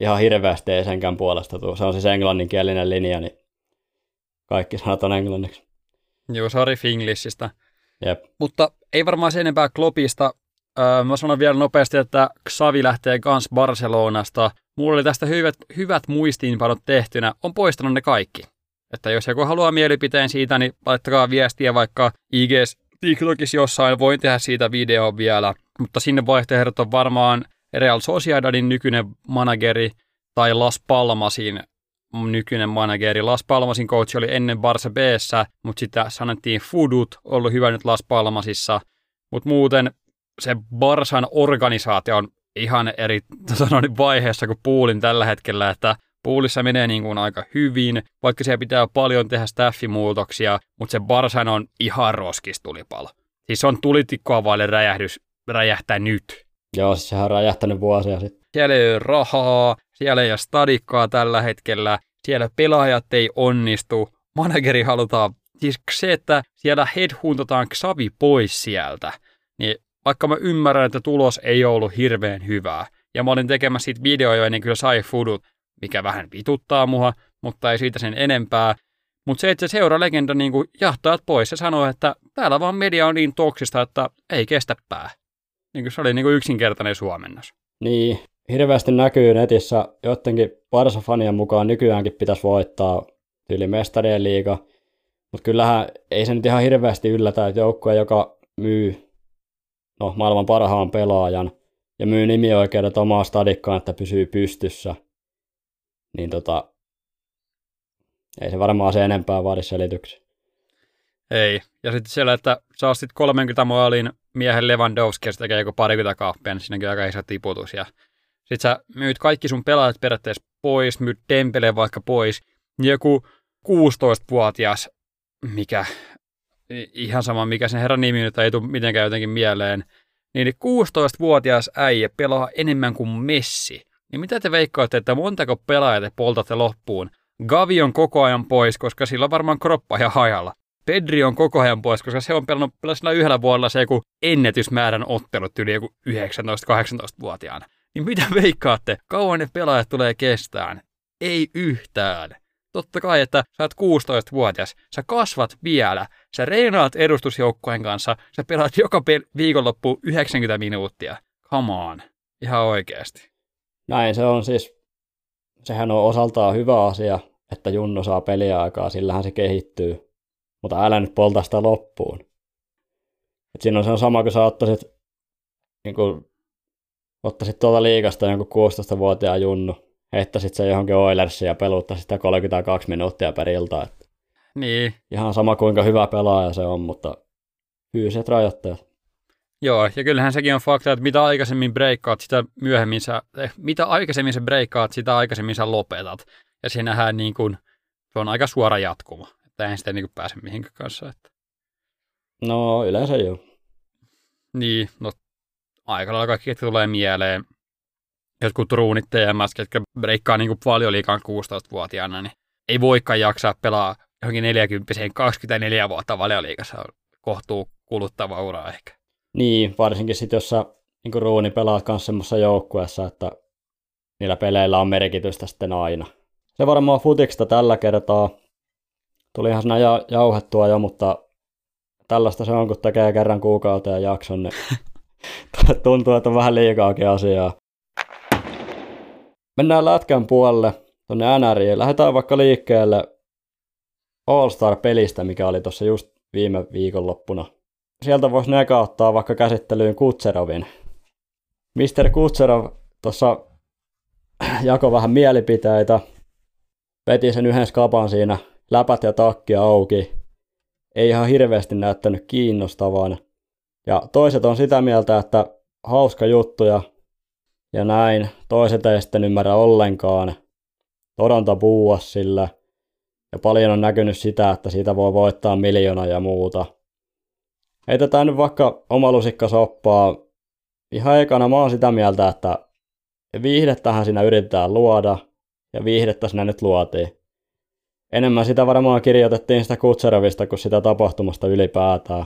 ihan hirveästi ei senkään puolesta tule. Se on siis englanninkielinen linja, niin kaikki sanat on englanniksi. Joo, sorry Finglishistä. Jep. Mutta ei varmaan sen enempää Kloppista. Mä sanon vielä nopeasti, että Xavi lähtee kans Barcelonasta. Mulla oli tästä hyvät muistiinpanot tehtynä. On poistanut ne kaikki. Että jos joku haluaa mielipiteen siitä, niin laittakaa viestiä vaikka IGs. TikTokissa jossain, voin tehdä siitä videoon vielä, mutta sinne vaihtoehdot on varmaan Real Sociedadin nykyinen manageri tai Las Palmasin nykyinen manageri. Las Palmasin coach oli ennen Barça B:ssä, mutta sitä sanottiin Fudut, ollut hyvä nyt Las Palmasissa, mutta muuten se Barsan organisaatio on ihan eri vaiheessa kuin Poolin tällä hetkellä, että Poolissa menee niin kuin aika hyvin, vaikka siellä pitää paljon tehdä staffimuutoksia, mutta se Barsan on ihan roskistulipalo. Siis on tulitikkoa vaille räjähtää nyt. Joo, siis sehän on räjähtänyt vuosia sitten. Siellä ei ole rahaa, siellä ei ole stadikkaa tällä hetkellä, siellä pelaajat ei onnistu, manageri halutaan. Siis se, että siellä headhuntataan Xavi pois sieltä, niin vaikka mä ymmärrän, että tulos ei ollut hirveän hyvää, ja mä olin tekemässä siitä videoja ennen kyllä sai Fudut, mikä vähän vituttaa mua, mutta ei siitä sen enempää. Mutta se, että se seuralegenda niin kuin jahtaat pois ja sanoo, että täällä vaan media on niin toksista, että ei kestä pää. Niin se oli niin kuin yksinkertainen suomennos. Niin, hirveästi näkyy netissä. Jotenkin Barça-fanien mukaan nykyäänkin pitäisi voittaa yli mestarien liiga. Mutta kyllähän ei se nyt ihan hirveästi yllätä, että joukkue, joka myy maailman parhaan pelaajan ja myy nimioikeudet omaa stadikkaan, että pysyy pystyssä, niin ei se varmaan se enempää vaadi selityksiä. Ei, ja sitten siellä, että saa sitten 30 maalin miehen Lewandowski, ja se tekee joku 20 kaappia, niin siinäkin aika iso tiputus. Sitten sä myyt kaikki sun pelaajat periaatteessa pois, myyt Dempeleen vaikka pois, niin joku 16-vuotias, mikä, ihan sama mikä sen herran nimi nyt ei tule mitenkään jotenkin mieleen, niin 16-vuotias äijä pelaa enemmän kuin Messi. Niin mitä te veikkaatte, että montako pelaajaa te poltatte loppuun? Gavi on koko ajan pois, koska sillä on varmaan kroppa ja hajalla. Pedri on koko ajan pois, koska se on pelannut sillä yhdellä vuodella se joku ennätysmäärän ottelut yli joku 19-18-vuotiaana. Niin mitä veikkaatte? Kauan ne pelaajat tulee kestään? Ei yhtään. Totta kai, että sä oot 16-vuotias, sä kasvat vielä, sä reinaat edustusjoukkojen kanssa, sä pelaat joka viikonloppuun 90 minuuttia. Come on. Ihan oikeasti. Näin se on siis, sehän on osaltaan hyvä asia, että Junno saa peliaikaa, sillähän se kehittyy, mutta älä nyt polta sitä loppuun. Et siinä on se sama, kun sä ottaisit tuolta liigasta jonkun 16-vuotiaan Junnu, heittäisit sen johonkin Oilersiin ja peluuttaisit sitä 32 minuuttia per ilta. Niin. Ihan sama kuinka hyvä pelaaja se on, mutta fyysiset rajoittajat. Joo, ja kyllähän sekin on fakta, että mitä aikaisemmin sä breikkaat, sitä aikaisemmin sä lopetat. Ja siinähän niin kuin, se on aika suora jatkuma, että eihän sitä niin kuin pääse mihinkään kanssa. Että. No, yleensä joo. Niin, aika lailla kaikki, ketkä tulee mieleen. Jotkut ruunit TMS, ketkä breikkaa niin kuin Valioliigan 16-vuotiaana, niin ei voikaan jaksaa pelaa johonkin 40-vuotiaan 24 vuotta Valioliigassa. Kohtuu kuluttava ura ehkä. Niin, varsinkin sitten, jos sä niin ruuni pelaat myös semmoisessa joukkueessa, että niillä peleillä on merkitystä sitten aina. Se varmaan futiksta tällä kertaa. Tulihan siinä jauhettua jo, mutta tällaista se on, kun tekee kerran kuukauteen jakson, niin tuntuu, että on vähän liikaakin asiaa. Mennään lätkän puolelle tuonne NRJ:ään. Lähdetään vaikka liikkeelle All-Star-pelistä, mikä oli tuossa just viime viikonloppuna. Sieltä voisi nekauttaa vaikka käsittelyyn Kucherovin. Mr. Kucherov tuossa jakoi vähän mielipiteitä. Veti sen yhden skapan siinä, läpät ja takkia auki. Ei ihan hirveästi näyttänyt kiinnostavan. Ja toiset on sitä mieltä, että hauska juttu ja näin. Toiset ei sitten ymmärrä ollenkaan. Todanta puua sillä. Ja paljon on näkynyt sitä, että siitä voi voittaa 1 miljoona ja muuta. Heitetään nyt vaikka oma lusikka soppaa. Ihan ekana mä oon sitä mieltä, että viihdettähän siinä yritetään luoda. Ja viihdettä sinä nyt luotiin. Enemmän sitä varmaan kirjoitettiin sitä Kucherovista kuin sitä tapahtumasta ylipäätään.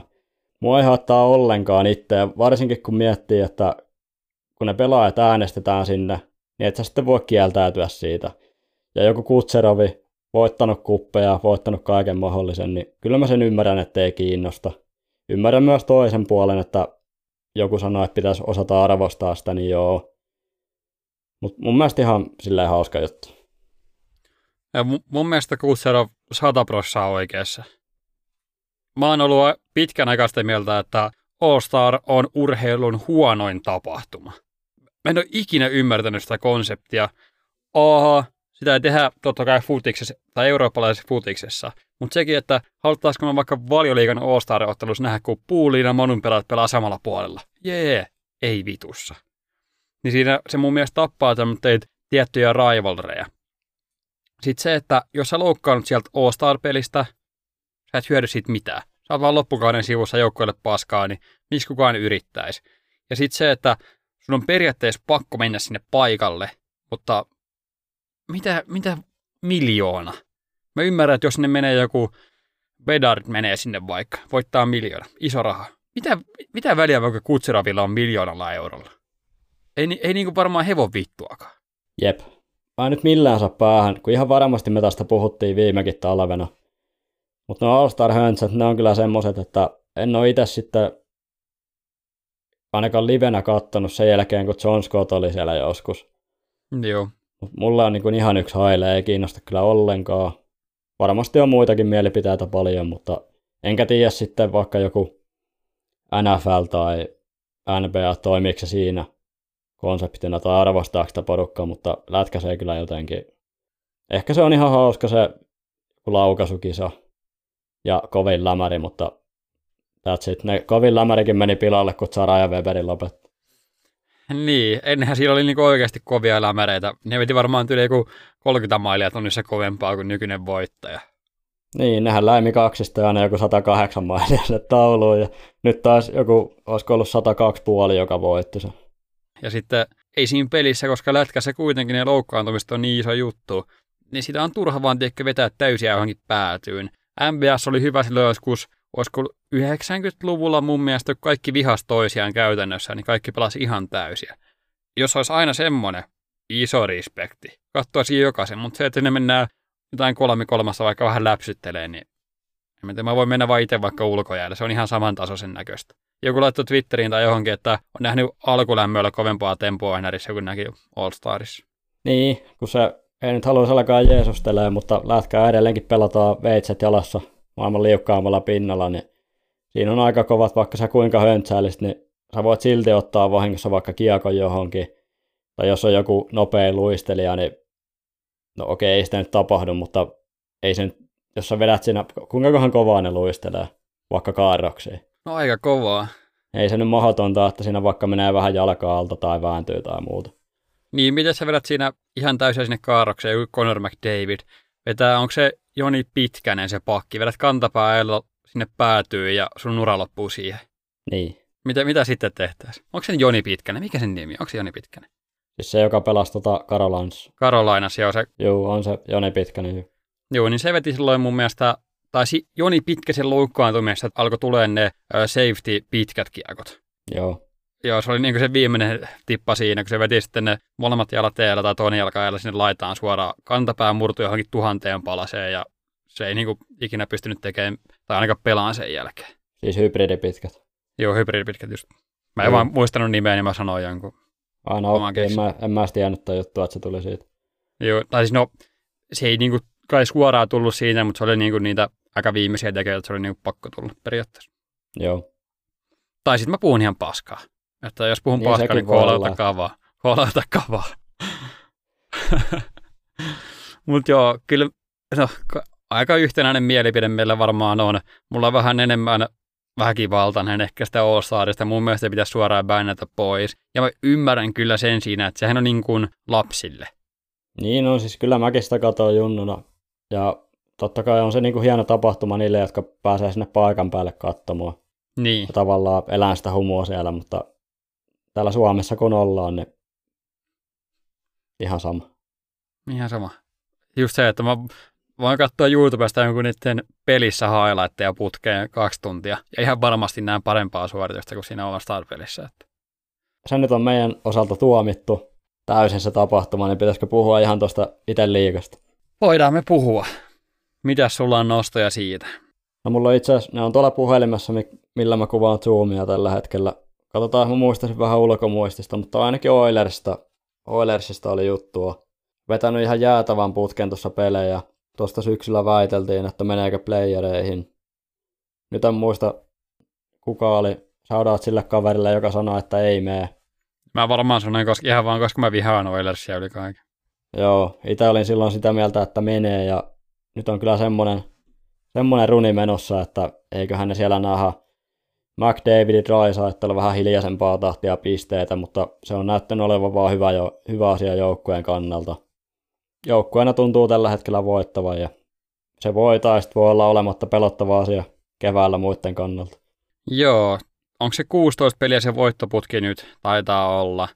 Mua ei haittaa ollenkaan itseä, varsinkin kun miettii, että kun ne pelaajat äänestetään sinne, niin et sä sitten voi kieltäytyä siitä. Ja joku Kucherovi, voittanut kuppeja, voittanut kaiken mahdollisen, niin kyllä mä sen ymmärrän, ettei kiinnosta. Ymmärrän myös toisen puolen, että joku sanoo, että pitäisi osata arvostaa sitä, niin joo. Mutta mun mielestä ihan silleen hauska juttu. Ja mun mielestä Kucherov 100% oikeassa. Mä oon ollut pitkän aikaa sitä mieltä, että All-Star on urheilun huonoin tapahtuma. Mä en ole ikinä ymmärtänyt sitä konseptia. Sitä ei tehdä totta kai futiksessa tai eurooppalaisessa futiksessa. Mutta sekin, että haluttaisiko mä vaikka Valioliigan All-Star-ottelussa nähdä, kun Puulin ja Monun pelaat pelaa samalla puolella. Jee, ei vitussa. Niin siinä se mun mielestä tappaa tämmöitä tiettyjä rivalreja. Sitten se, että jos sä loukkaanut sieltä All-Star-pelistä, sä et hyödy siitä mitään. Sä oot vaan loppukauden sivussa joukkoille paskaa, niin miksi kukaan yrittäisi. Ja sitten se, että sun on periaatteessa pakko mennä sinne paikalle, mutta mitä miljoona? Mä ymmärrän, että jos ne menee joku Bedard menee sinne vaikka, voittaa 1 miljoona, iso raha. Mitä väliä vaikka Kucherovilla on 1 miljoonalla eurolla? Ei niinku varmaan hevon vittuakaan. Jep. Mä en nyt millään saa päähän, kun ihan varmasti me tästä puhuttiin viimekin talvena. Mutta no All-Star-höntsät, ne on kyllä semmoset, että en ole itse sitten ainakaan livenä kattonut sen jälkeen, kun John Scott oli siellä joskus. Joo. Mut mulla on niinku ihan yksi haile, ei kiinnosta kyllä ollenkaan. Varmasti on muitakin mielipiteitä paljon, mutta enkä tiedä sitten vaikka joku NFL tai NBA toimiiko se siinä konseptina tai arvostaako sitä porukkaa, mutta lätkäsee kyllä jotenkin. Ehkä se on ihan hauska se laukaisukisa ja kovin lämäri, mutta that's it. Ne kovin lämärikin meni pilalle, kun Zara ja Weberin lopetti. Niin, ennenhän siinä oli niinku oikeasti kovia lämäreitä. Ne veti varmaan yli joku 30 mailia tunnissa kovempaa kuin nykyinen voittaja. Niin, nehän läimi kaksista aina joku 108 mailia sinne tauluun ja nyt taas joku, olisiko ollut 102,5, joka voitti sen. Ja sitten ei siinä pelissä, koska lätkässä kuitenkin ne loukkaantumiset on niin iso juttu, niin sitä on turha vaan tietenkin vetää täysiä johonkin päätyyn. MBS oli hyvä silloin joskus, olisiko 90-luvulla mun mielestä, kun kaikki vihasi toisiaan käytännössä, niin kaikki pelasi ihan täysiä. Jos olisi aina semmoinen iso respekti, katsoisi jokaisen, mutta se, että ne mennään jotain 3-3 vaikka vähän läpsyttelee, niin mä voin mennä vaan itse vaikka ulkojäällä, se on ihan samantasoisen näköistä. Joku laittoi Twitteriin tai johonkin, että on nähnyt alkulämmöllä kovempaa tempoa NRissä kuin näki All-Starissa. Niin, kun se ei nyt haluaisi alkaa jeesustelemaan, mutta lätkää edelleenkin pelataan veitset jalassa maailman liukkaammalla pinnalla, niin siinä on aika kovat, vaikka sä kuinka höntsäilisit, niin sä voit silti ottaa vahingossa vaikka kiekon johonkin. Tai jos on joku nopea luistelija, niin no okei, ei sitä nyt tapahdu, mutta ei sen, jos sä vedät siinä, kuinkakohan kovaa ne luistelee, vaikka kaarroksiin. No aika kovaa. Ei se nyt mahdotonta, että siinä vaikka menee vähän jalkaa alta tai vääntyy tai muuta. Niin, miten sä vedät siinä ihan täysin sinne kaarrokseen, joku Conor McDavid vetää, onko se Joni Pitkänen se pakki, vedät kantapäällä sinne päätyy ja sun nura loppuu siihen. Niin. Mitä sitten tehtäisiin? Onko se Joni Pitkänen? Mikä sen nimi on? Onko se Joni Pitkänen? Siis se, joka pelasi Karolainas, joo se. Joo, on se Joni Pitkänen. Joo, niin se veti silloin mun mielestä. Tai Joni Pitkäsen loukkaantumisesta alkoi tulee ne safety pitkät kiekot. Joo. Joo, se oli niin kuin se viimeinen tippa siinä, kun se veti sitten ne molemmat jalateellä tai toinen jalkaajalla sinne laitaan suoraan kantapään murtu johonkin 1000 palaseen ja se ei niin kuin ikinä pystynyt tekemään tai ainakaan pelaan sen jälkeen. Siis hybridipitkät. Joo, hybridipitkät just. Mä en vaan muistanut nimeä, niin mä sanoin jonkun. Aina okei, en mä sitä jäänyt tai juttua, että se tuli siitä. Joo, tai siis no, se ei niinku kai suoraan tullut siinä, mutta se oli niinku niitä aika viimeisiä tekijöitä, että se oli niinku pakko tulla periaatteessa. Joo. Tai sitten mä puhun ihan paskaa. Että jos puhun niin paskaa, niin koolauta kavaa. Mutta joo, kyllä no, aika yhtenäinen mielipide meillä varmaan on. Mulla on vähän enemmän väkivaltainen ehkä sitä Osaarista. Mun mielestä pitäisi suoraan bännätä pois. Ja mä ymmärrän kyllä sen siinä, että sehän on niin kuin lapsille. Niin on, siis kyllä mäkin sitä katsoin junnuna. Ja totta kai on se niin kuin hieno tapahtuma niille, jotka pääsee sinne paikan päälle katsomaan. Niin. Ja tavallaan elän sitä humua siellä, mutta täällä Suomessa kun ollaan, niin ihan sama. Ihan sama. Just se, että mä voin katsoa YouTubesta jonkun niiden pelissä highlightteja putkeen 2 tuntia. Ja ihan varmasti näen parempaa suoritusta kuin siinä omassa Star-pelissä. Se nyt on meidän osalta tuomittu täysin se tapahtuma, niin pitäisikö puhua ihan tuosta itse liigasta? Voidaan me puhua. Mitäs sulla on nostoja siitä? No mulla on itse asiassa, ne on tuolla puhelimessa, millä mä kuvaan Zoomia tällä hetkellä. Katsotaan, mä muistaisin vähän ulkomuistista, mutta ainakin Oilersista oli juttua. Vetänyt ihan jäätävän putken tuossa pelejä. Tuosta syksyllä väiteltiin, että meneekö playereihin. Nyt en muista, kuka oli. Shoutout sille kaverille, joka sanoi, että ei mene. Mä varmaan sanoin ihan vaan, koska mä vihaan Oilersia yli kaiken. Joo, itse olin silloin sitä mieltä, että menee. Ja nyt on kyllä semmoinen runi menossa, että eiköhän ne siellä nähdä. McDavidit raisaa, että on vähän hiljaisempaa tahtia pisteitä, mutta se on näyttänyt olevan vaan hyvä asia joukkueen kannalta. Joukkueena tuntuu tällä hetkellä voittavan ja se voi olla olematta pelottava asia keväällä muiden kannalta. Joo, onko se 16 peliä se voittoputki nyt? Taitaa olla.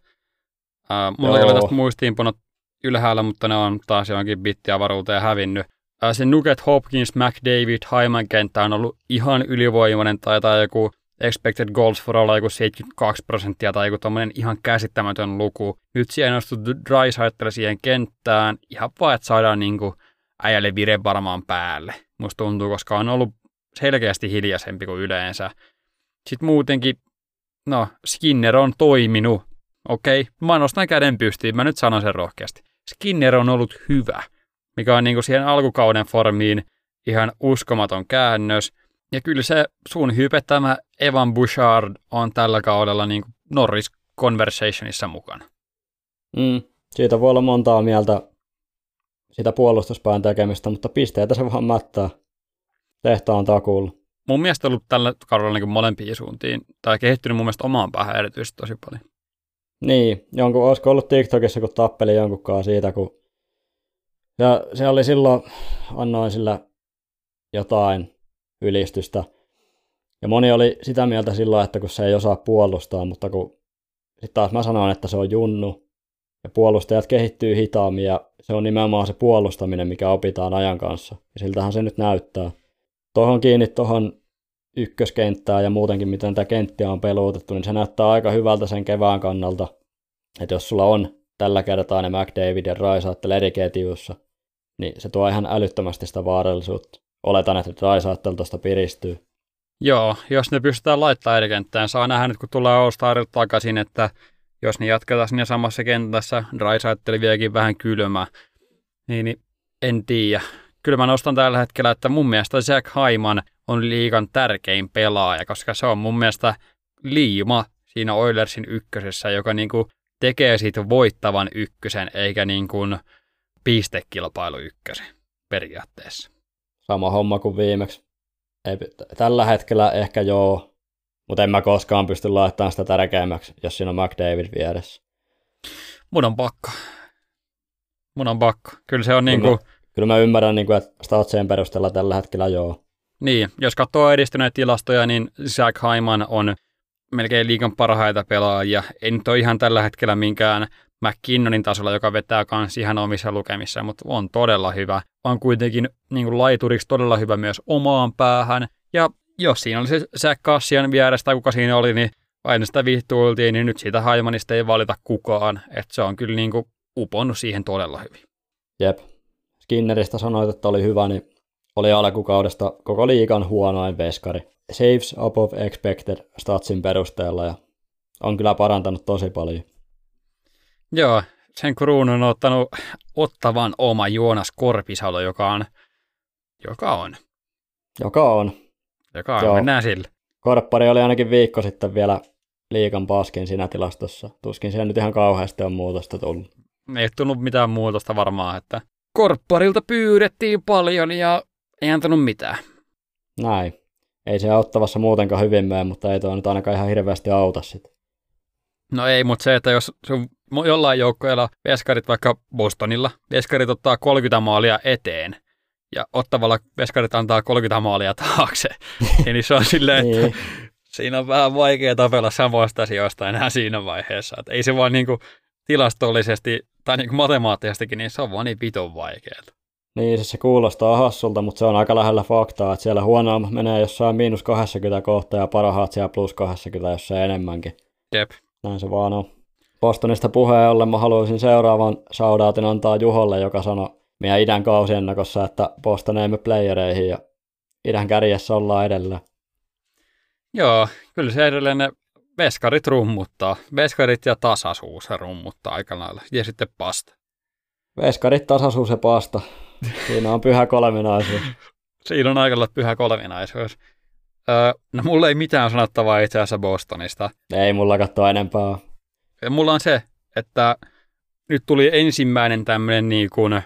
Mulla oli tästä muistiinpanot ylhäällä, mutta ne on taas johonkin bittiavaruuteen hävinnyt. Se Nugget, Hopkins, McDavid, Haiman kenttä on ollut ihan ylivoimainen, taitaa joku expected goals for all, joku 72% tai joku tommoinen ihan käsittämätön luku. Nyt siellä nostui Draisaitl siihen kenttään, ihan vaan, että saadaan niinku äijälle vire varmaan päälle. Musta tuntuu, koska on ollut selkeästi hiljaisempi kuin yleensä. Sitten muutenkin, no, Skinner on toiminut. Okei, mä nostan käden pystyyn, mä nyt sanon sen rohkeasti. Skinner on ollut hyvä, mikä on niinku siihen alkukauden formiin ihan uskomaton käännös. Ja kyllä se suun hype, tämä Evan Bouchard on tällä kaudella niin kuin Norris Conversationissa mukana. Siitä voi olla montaa mieltä sitä puolustuspään tekemistä, mutta pisteitä se vaan mättää. Tehtaan takuulla. Mun mielestä on ollut tällä kaudella niin kuin molempiin suuntiin, tai kehittynyt mun mielestä omaan päähän erityisesti tosi paljon. Niin, olisiko ollut TikTokissa, kun tappeli jonkunkaan siitä, kun ja se oli silloin, annoin sillä jotain ylistystä. Ja moni oli sitä mieltä silloin, että kun se ei osaa puolustaa, mutta kun sitten taas mä sanoin, että se on junnu ja puolustajat kehittyy hitaammin ja se on nimenomaan se puolustaminen, mikä opitaan ajan kanssa. Ja siltähän se nyt näyttää. Tuohon kiinni tuohon ykköskenttään ja muutenkin, miten tämä kenttiä on peluutettu, niin se näyttää aika hyvältä sen kevään kannalta, että jos sulla on tällä kertaa ne McDavid ja Draisaitl eri ketjussa, niin se tuo ihan älyttömästi sitä vaarallisuutta. Oletan, että Draisaitl tuosta piristyy. Joo, jos ne pystytään laittamaan eri kenttään, saa nähdä nyt kun tulee All-Starilta takaisin, että jos ne jatketaan siinä samassa kentässä, Draisaitl vieläkin vähän kylmää, niin en tiedä. Kyllä mä nostan tällä hetkellä, että mun mielestä Jack Haiman on liigan tärkein pelaaja, koska se on mun mielestä liima siinä Oilersin ykkösessä, joka niinku tekee siitä voittavan ykkösen, eikä niin kuin pistekilpailu ykkösen periaatteessa. Sama homma kuin viimeksi. Ei, tällä hetkellä ehkä joo, mutta en mä koskaan pysty laittamaan sitä tärkeämmäksi, jos siinä on McDavid vieressä. Mun on pakko. Kyllä se on niin kuin... Kyllä mä ymmärrän, niin kuin, että statsien perusteella tällä hetkellä joo. Niin, jos katsoo edistyneitä tilastoja, niin Jack Haiman on melkein liigan parhaita pelaajia. Ei nyt ole ihan tällä hetkellä minkään McKinnonin tasolla, joka vetää kans ihan omissa lukemissa, mutta on todella hyvä. On kuitenkin niin kuin laituriksi todella hyvä myös omaan päähän. Ja jos siinä oli se Zach Cassian vieressä tai kuka siinä oli, niin aina sitä vihtuiltiin, niin nyt siitä Haimanista ei valita kukaan. Että se on kyllä niin kuin uponnut siihen todella hyvin. Jep. Skinneristä sanoit, että oli hyvä, niin oli alkukaudesta koko liigan huonoin veskari. Saves above expected statsin perusteella ja on kyllä parantanut tosi paljon. Joo, sen kruunun on ottanut ottavan oma Joonas Korpisalo, joka on. Mennään sille. Korppari oli ainakin viikko sitten vielä liigan paskin siinä tilastossa. Tuskin siellä nyt ihan kauheasti on muutosta tullut. Ei ole tullut mitään muutosta varmaan, että korpparilta pyydettiin paljon ja ei antanut mitään. Näin. Ei se auttavassa muutenkaan hyvin mene, mutta ei tuo nyt ainakaan ihan hirveästi auta sitä. No ei, mutta se, että jos sun jollain joukkueella veskarit vaikka Bostonilla, veskarit ottaa 30 maalia eteen ja ottavalla veskarit antaa 30 maalia taakse, niin se on silleen, että siinä on vähän vaikea tapella samoista asioista enää siinä vaiheessa. Että ei se vaan niinku tilastollisesti tai niinku matemaattisestikin, niin se on vaan niin vitun vaikeaa. Niin, se kuulostaa hassulta, mutta se on aika lähellä faktaa, että siellä huonoa menee jossain miinus 20 kohtaa ja parhaat siellä plus 20, jossain enemmänkin. Jep. Näin se vaan on. Bostonista puheen ollen mä haluaisin seuraavan shoutoutin antaa Juholle, joka sanoi meidän idän kausiennakossa, että Boston ei mene playereihin ja idän kärjessä ollaan edelleen. Joo, kyllä se edelleen ne veskarit rummuttaa. Veskarit ja tasaisuus rummuttaa aika lailla. Ja sitten pasta. Veskarit, tasaisuus ja pasta. Siinä on pyhä kolminaisuus. Siinä on aika lailla pyhä kolminaisuus. No mulla ei mitään sanottavaa itse asiassa Bostonista. Ei mulla katsoa enempää. Ja mulla on se, että nyt tuli ensimmäinen tämmöinen niin kuin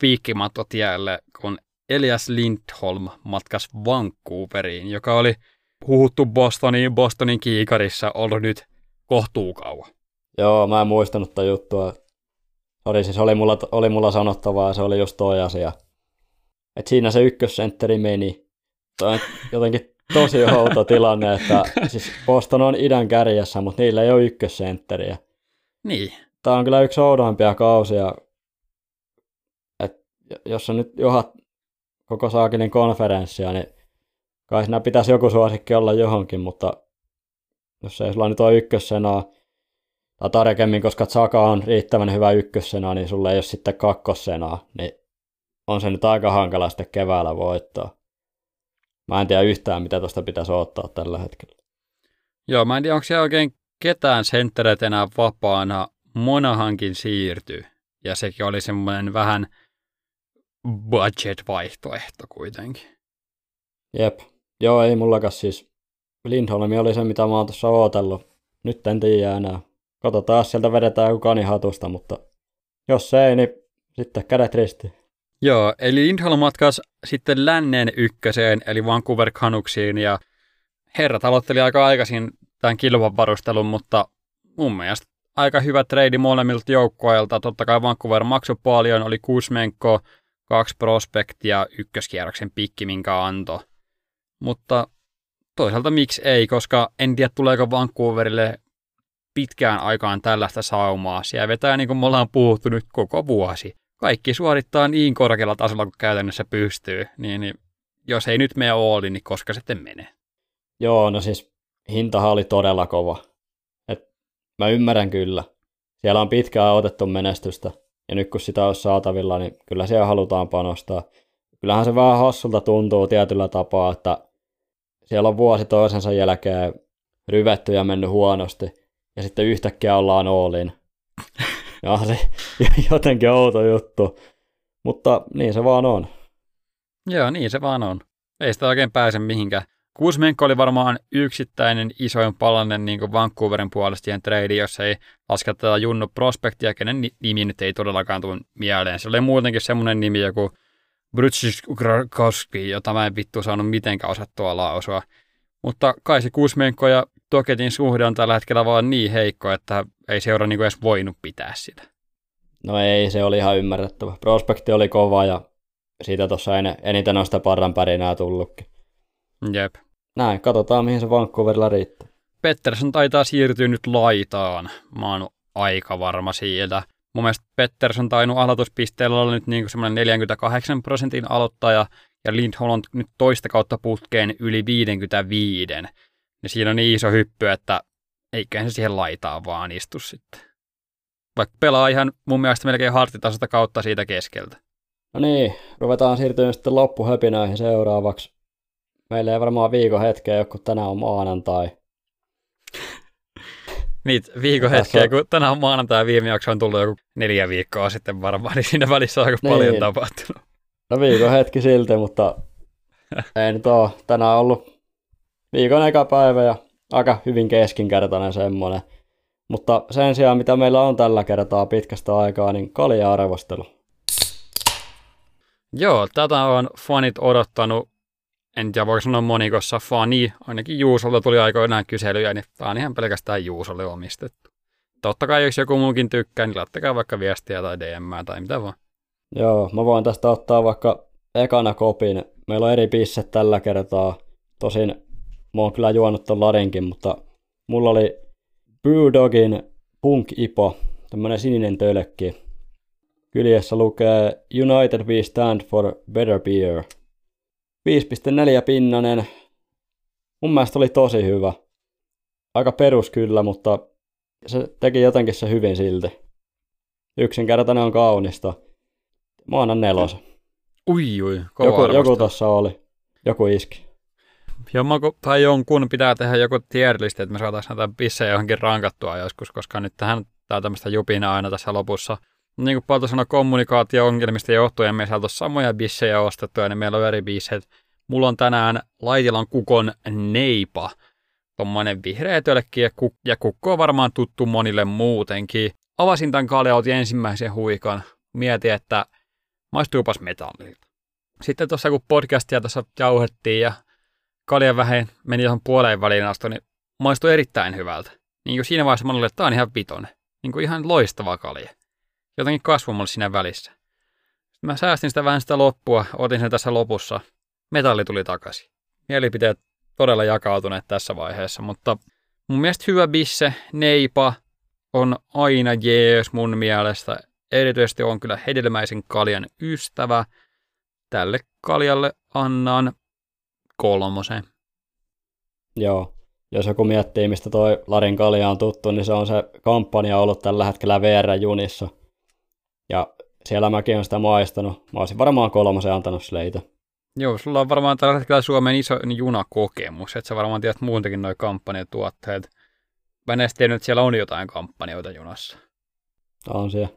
piikkimatto tielle, kun Elias Lindholm matkasi Vancouveriin, joka oli huhuttu Bostonin kiikarissa ollut nyt kohtuukauan. Joo, mä en muistanut tätä juttua. Siis oli mulla sanottavaa, se oli just toi asia. Et siinä se ykkössentteri meni. Toi on jotenkin tosi outo tilanne, että siis Boston on idän kärjessä, mutta niillä ei ole ykkössentteriä. Niin. Tämä on kyllä yksi oudoimpia kausia. Et jos sä nyt johat koko saakinin konferenssia, niin kai siinä pitäisi joku suosikki olla johonkin, mutta jos ei sulla nyt ole ykkössenaa, tai tarkemmin, koska Saka on riittävän hyvä ykkössenaa, niin sulla ei ole sitten kakkossenaa, niin on se nyt aika hankala sitten keväällä voittaa. Mä en tiedä yhtään, mitä tuosta pitäisi odottaa tällä hetkellä. Joo, mä en tiedä, onko siellä oikein ketään senttereet enää vapaana. Monahankin siirtyi, ja sekin oli semmoinen vähän budget-vaihtoehto kuitenkin. Jep. Joo, ei mullakaan siis. Lindholmi oli se, mitä mä oon tuossa ootellut. Nyt en tiedä enää. Katsotaan, sieltä vedetään joku kani hatusta, mutta jos ei, niin sitten kädet ristiin. Joo, eli Lindholm matkasi sitten lännen ykköseen, eli Vancouver Canucksiin, ja herrat aloitteli aika aikaisin tämän kilpavarustelun, mutta mun mielestä aika hyvä treidi molemmilta joukkueilta. Totta kai Vancouver maksoi paljon, oli Kuzmenko, 2 prospektia, ykköskierroksen pikki, minkä antoi. Mutta toisaalta miksi ei, koska en tiedä tuleeko Vancouverille pitkään aikaan tällaista saumaa. Siellä vetää, niin kuin me ollaan puhuttu nyt koko vuosi. Kaikki suorittaa niin korkealla tasolla, kun käytännössä pystyy. Niin jos ei nyt mene ooli, niin koska sitten menee? Joo, no siis hintahan oli todella kova. Et mä ymmärrän kyllä. Siellä on pitkään otettu menestystä. Ja nyt kun sitä on saatavilla, niin kyllä siellä halutaan panostaa. Kyllähän se vähän hassulta tuntuu tietyllä tapaa, että siellä on vuosi toisensa jälkeen ryvetty ja mennyt huonosti. Ja sitten yhtäkkiä ollaan ooliin. Ja se jotenkin outo juttu. Mutta niin se vaan on. Joo, niin se vaan on. Ei sitä oikein pääse mihinkään. Kuzmenko oli varmaan yksittäinen isoin palanen niin kuin Vancouverin puolestien trade, jos ei lasketa tätä Junnu Prospektia, kenen nimi nyt ei todellakaan tule mieleen. Se oli muutenkin semmoinen nimi joku Brzyskowski, jota mä en vittu saanut mitenkään osattua lausua. Mutta kai se Kuzmenko ja Toketin suhde on tällä hetkellä vaan niin heikko, että ei seura niin kuin edes voinut pitää sitä. No ei, se oli ihan ymmärrettävä. Prospekti oli kova ja siitä tuossa eniten on sitä parran pärinää tullutkin. Jep. Näin, katsotaan mihin se Vancouverilla riittää. Pettersson taitaa siirtyä nyt laitaan. Mä oon aika varma siitä. Mun mielestä Pettersson tainnut aloituspisteellä olla nyt niin semmoinen 48% aloittaja ja Lindholm on nyt toista kautta putkeen yli 55. Ja siinä on niin iso hyppy, että eiköhän se siihen laitaan vaan istu sitten. Vaikka pelaa ihan mun mielestä melkein harttitasota kautta siitä keskeltä. No niin, ruvetaan siirtyä sitten loppuhöpinöihin seuraavaksi. Meillä ei varmaan viikon hetkeä, joku tänään on maanantai. niitä viikonhetkiä, kun tänään on maanantai, viime jakso on tullut joku 4 viikkoa sitten varmaan, niin siinä välissä on aika paljon tapahtunut. No viikonhetki silti, mutta ei nyt ole. Tänään on ollut viikon eka päivä ja aika hyvin keskinkertainen semmoinen. Mutta sen sijaan, mitä meillä on tällä kertaa pitkästä aikaa, niin kalja-arvostelu. Joo, tätä on fanit odottanut. En tiedä, voiko sanoa monikossa fani. Ainakin Juusolta tuli aikoinaan kyselyjä, niin tämä on ihan pelkästään Juusolle omistettu. Totta kai, jos joku muukin tykkää, niin laittakaa vaikka viestiä tai DM:ää tai mitä vaan. Joo, mä voin tästä ottaa vaikka ekana kopin. Meillä on eri pisset tällä kertaa. Tosin mä oon kyllä juonut ton ladinkin, mutta mulla oli Brewdogin Punk Ipo, tämmönen sininen tölkki. Kyljessä lukee United we stand for better beer. 5,4 pinnanen. Mun mielestä oli tosi hyvä. Aika perus kyllä, mutta se teki jotenkin se hyvin silti. Yksinkertainen on kaunista. Mä annan 4. Ui, kova joku tossa oli. Joku iski. Jommanko tai jonkun pitää tehdä joku tierliste, että me saataisiin näitä pissejä johonkin rankattua joskus, koska nyt tähän tää tämmöistä jupinaa aina tässä lopussa. Niin kuin Palto sanoi, kommunikaatio-ongelmista johtuen me saatu samoja bissejä ostettuja, niin meillä on eri bisset. Mulla on tänään Laitilan Kukon Neipa, tommonen vihreä tölkki ja Kukko on varmaan tuttu monille muutenkin. Avasin tämän kalja, otin ensimmäisen huikan, mietin, että maistuupas metallilta. Sitten tuossa kun podcastia tuossa jauhettiin ja kalja vähän meni tuohon puoleen väliin asti, niin maistui erittäin hyvältä. Niin kuin siinä vaiheessa mä olin, että tää on ihan vitonen, niin kuin ihan loistava kalja. Jotenkin kasvumalla siinä välissä. Sitten mä säästin sitä vähän sitä loppua, otin sen tässä lopussa. Metalli tuli takaisin. Mielipiteet todella jakautuneet tässä vaiheessa, mutta mun mielestä hyvä bisse, neipa, on aina jees mun mielestä. Erityisesti on kyllä hedelmäisen kaljan ystävä. Tälle kaljalle annan 3. Joo. Jos joku miettii, mistä toi Larin kalja on tuttu, niin se on se kampanja ollut tällä hetkellä VR-junissa. Ja siellä mäkin olen sitä maistanut. Mä olisin varmaan 3 antanut sille itse. Joo, sulla on varmaan tällä hetkellä Suomen iso junakokemus, että sä varmaan tiedät muutenkin noi kampanjatuotteet. Mä en edes tiennyt, että siellä on jotain kampanjoita junassa. On siellä.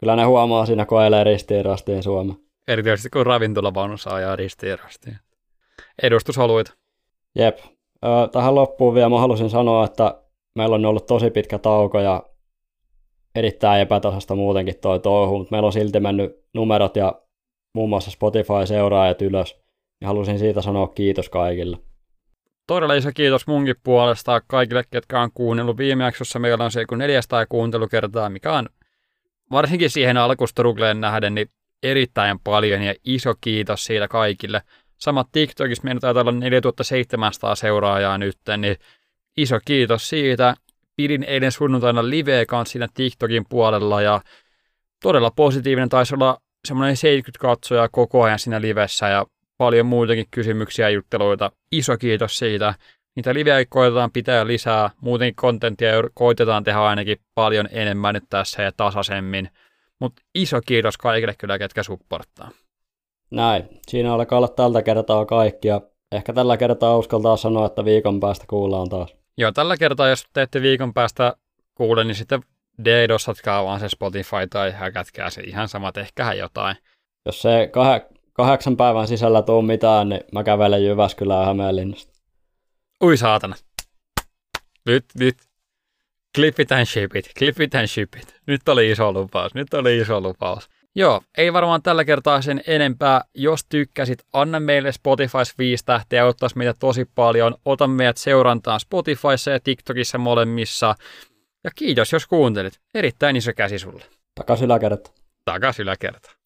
Kyllä ne huomaa siinä, kun ajelee ristiin rastiin Suomeen. Erityisesti kun ravintolavaunussa ajaa ristiin rastiin. Edustushaluita. Jep. Tähän loppuun vielä mä halusin sanoa, että meillä on ollut tosi pitkä tauko ja erittäin epätasasta muutenkin toi touhu, mutta meillä on silti mennyt numerot ja muun muassa Spotify-seuraajat ylös. Ja halusin siitä sanoa kiitos kaikille. Todella iso kiitos munkin puolesta kaikille, ketkä on kuunnellut viime jaksossa. Meillä on se joku 400 kuuntelukertaa, mikä on varsinkin siihen alkustrugleen nähden niin erittäin paljon ja iso kiitos siitä kaikille. Sama TikTokissa meillä taitaa olla 4700 seuraajaa nyt, niin iso kiitos siitä. Pidin eilen sunnuntaina liveä kanssa siinä TikTokin puolella ja todella positiivinen, taisi olla semmoinen 70 katsojaa koko ajan siinä livessä ja paljon muitakin kysymyksiä ja jutteluita. Iso kiitos siitä. Niitä livejä koitetaan pitää lisää, muutenkin kontenttia koitetaan tehdä ainakin paljon enemmän nyt tässä ja tasaisemmin. Mutta iso kiitos kaikille kyllä, ketkä supporttaa. Näin. Siinä alkaa olla tältä kertaa kaikki ja ehkä tällä kertaa uskaltaa sanoa, että viikon päästä kuullaan taas. Joo, tällä kertaa, jos teette viikon päästä kuule, niin sitten DDoSatkaa vaan se Spotify tai häkätkää se ihan sama, tehkähän jotain. Jos se 8 päivän sisällä tuu mitään, niin mä kävelen Jyväskylään Hämeenlinnasta. Ui saatana. Nyt. Clip it and ship it. Nyt oli iso lupaus. Joo, ei varmaan tällä kertaa sen enempää. Jos tykkäsit, anna meille Spotifys 5 tähteä, ottaisi meitä tosi paljon. Ota meidät seurantaan Spotifyssa ja TikTokissa molemmissa. Ja kiitos, jos kuuntelit. Erittäin iso käsi sulle. Takas yläkerta.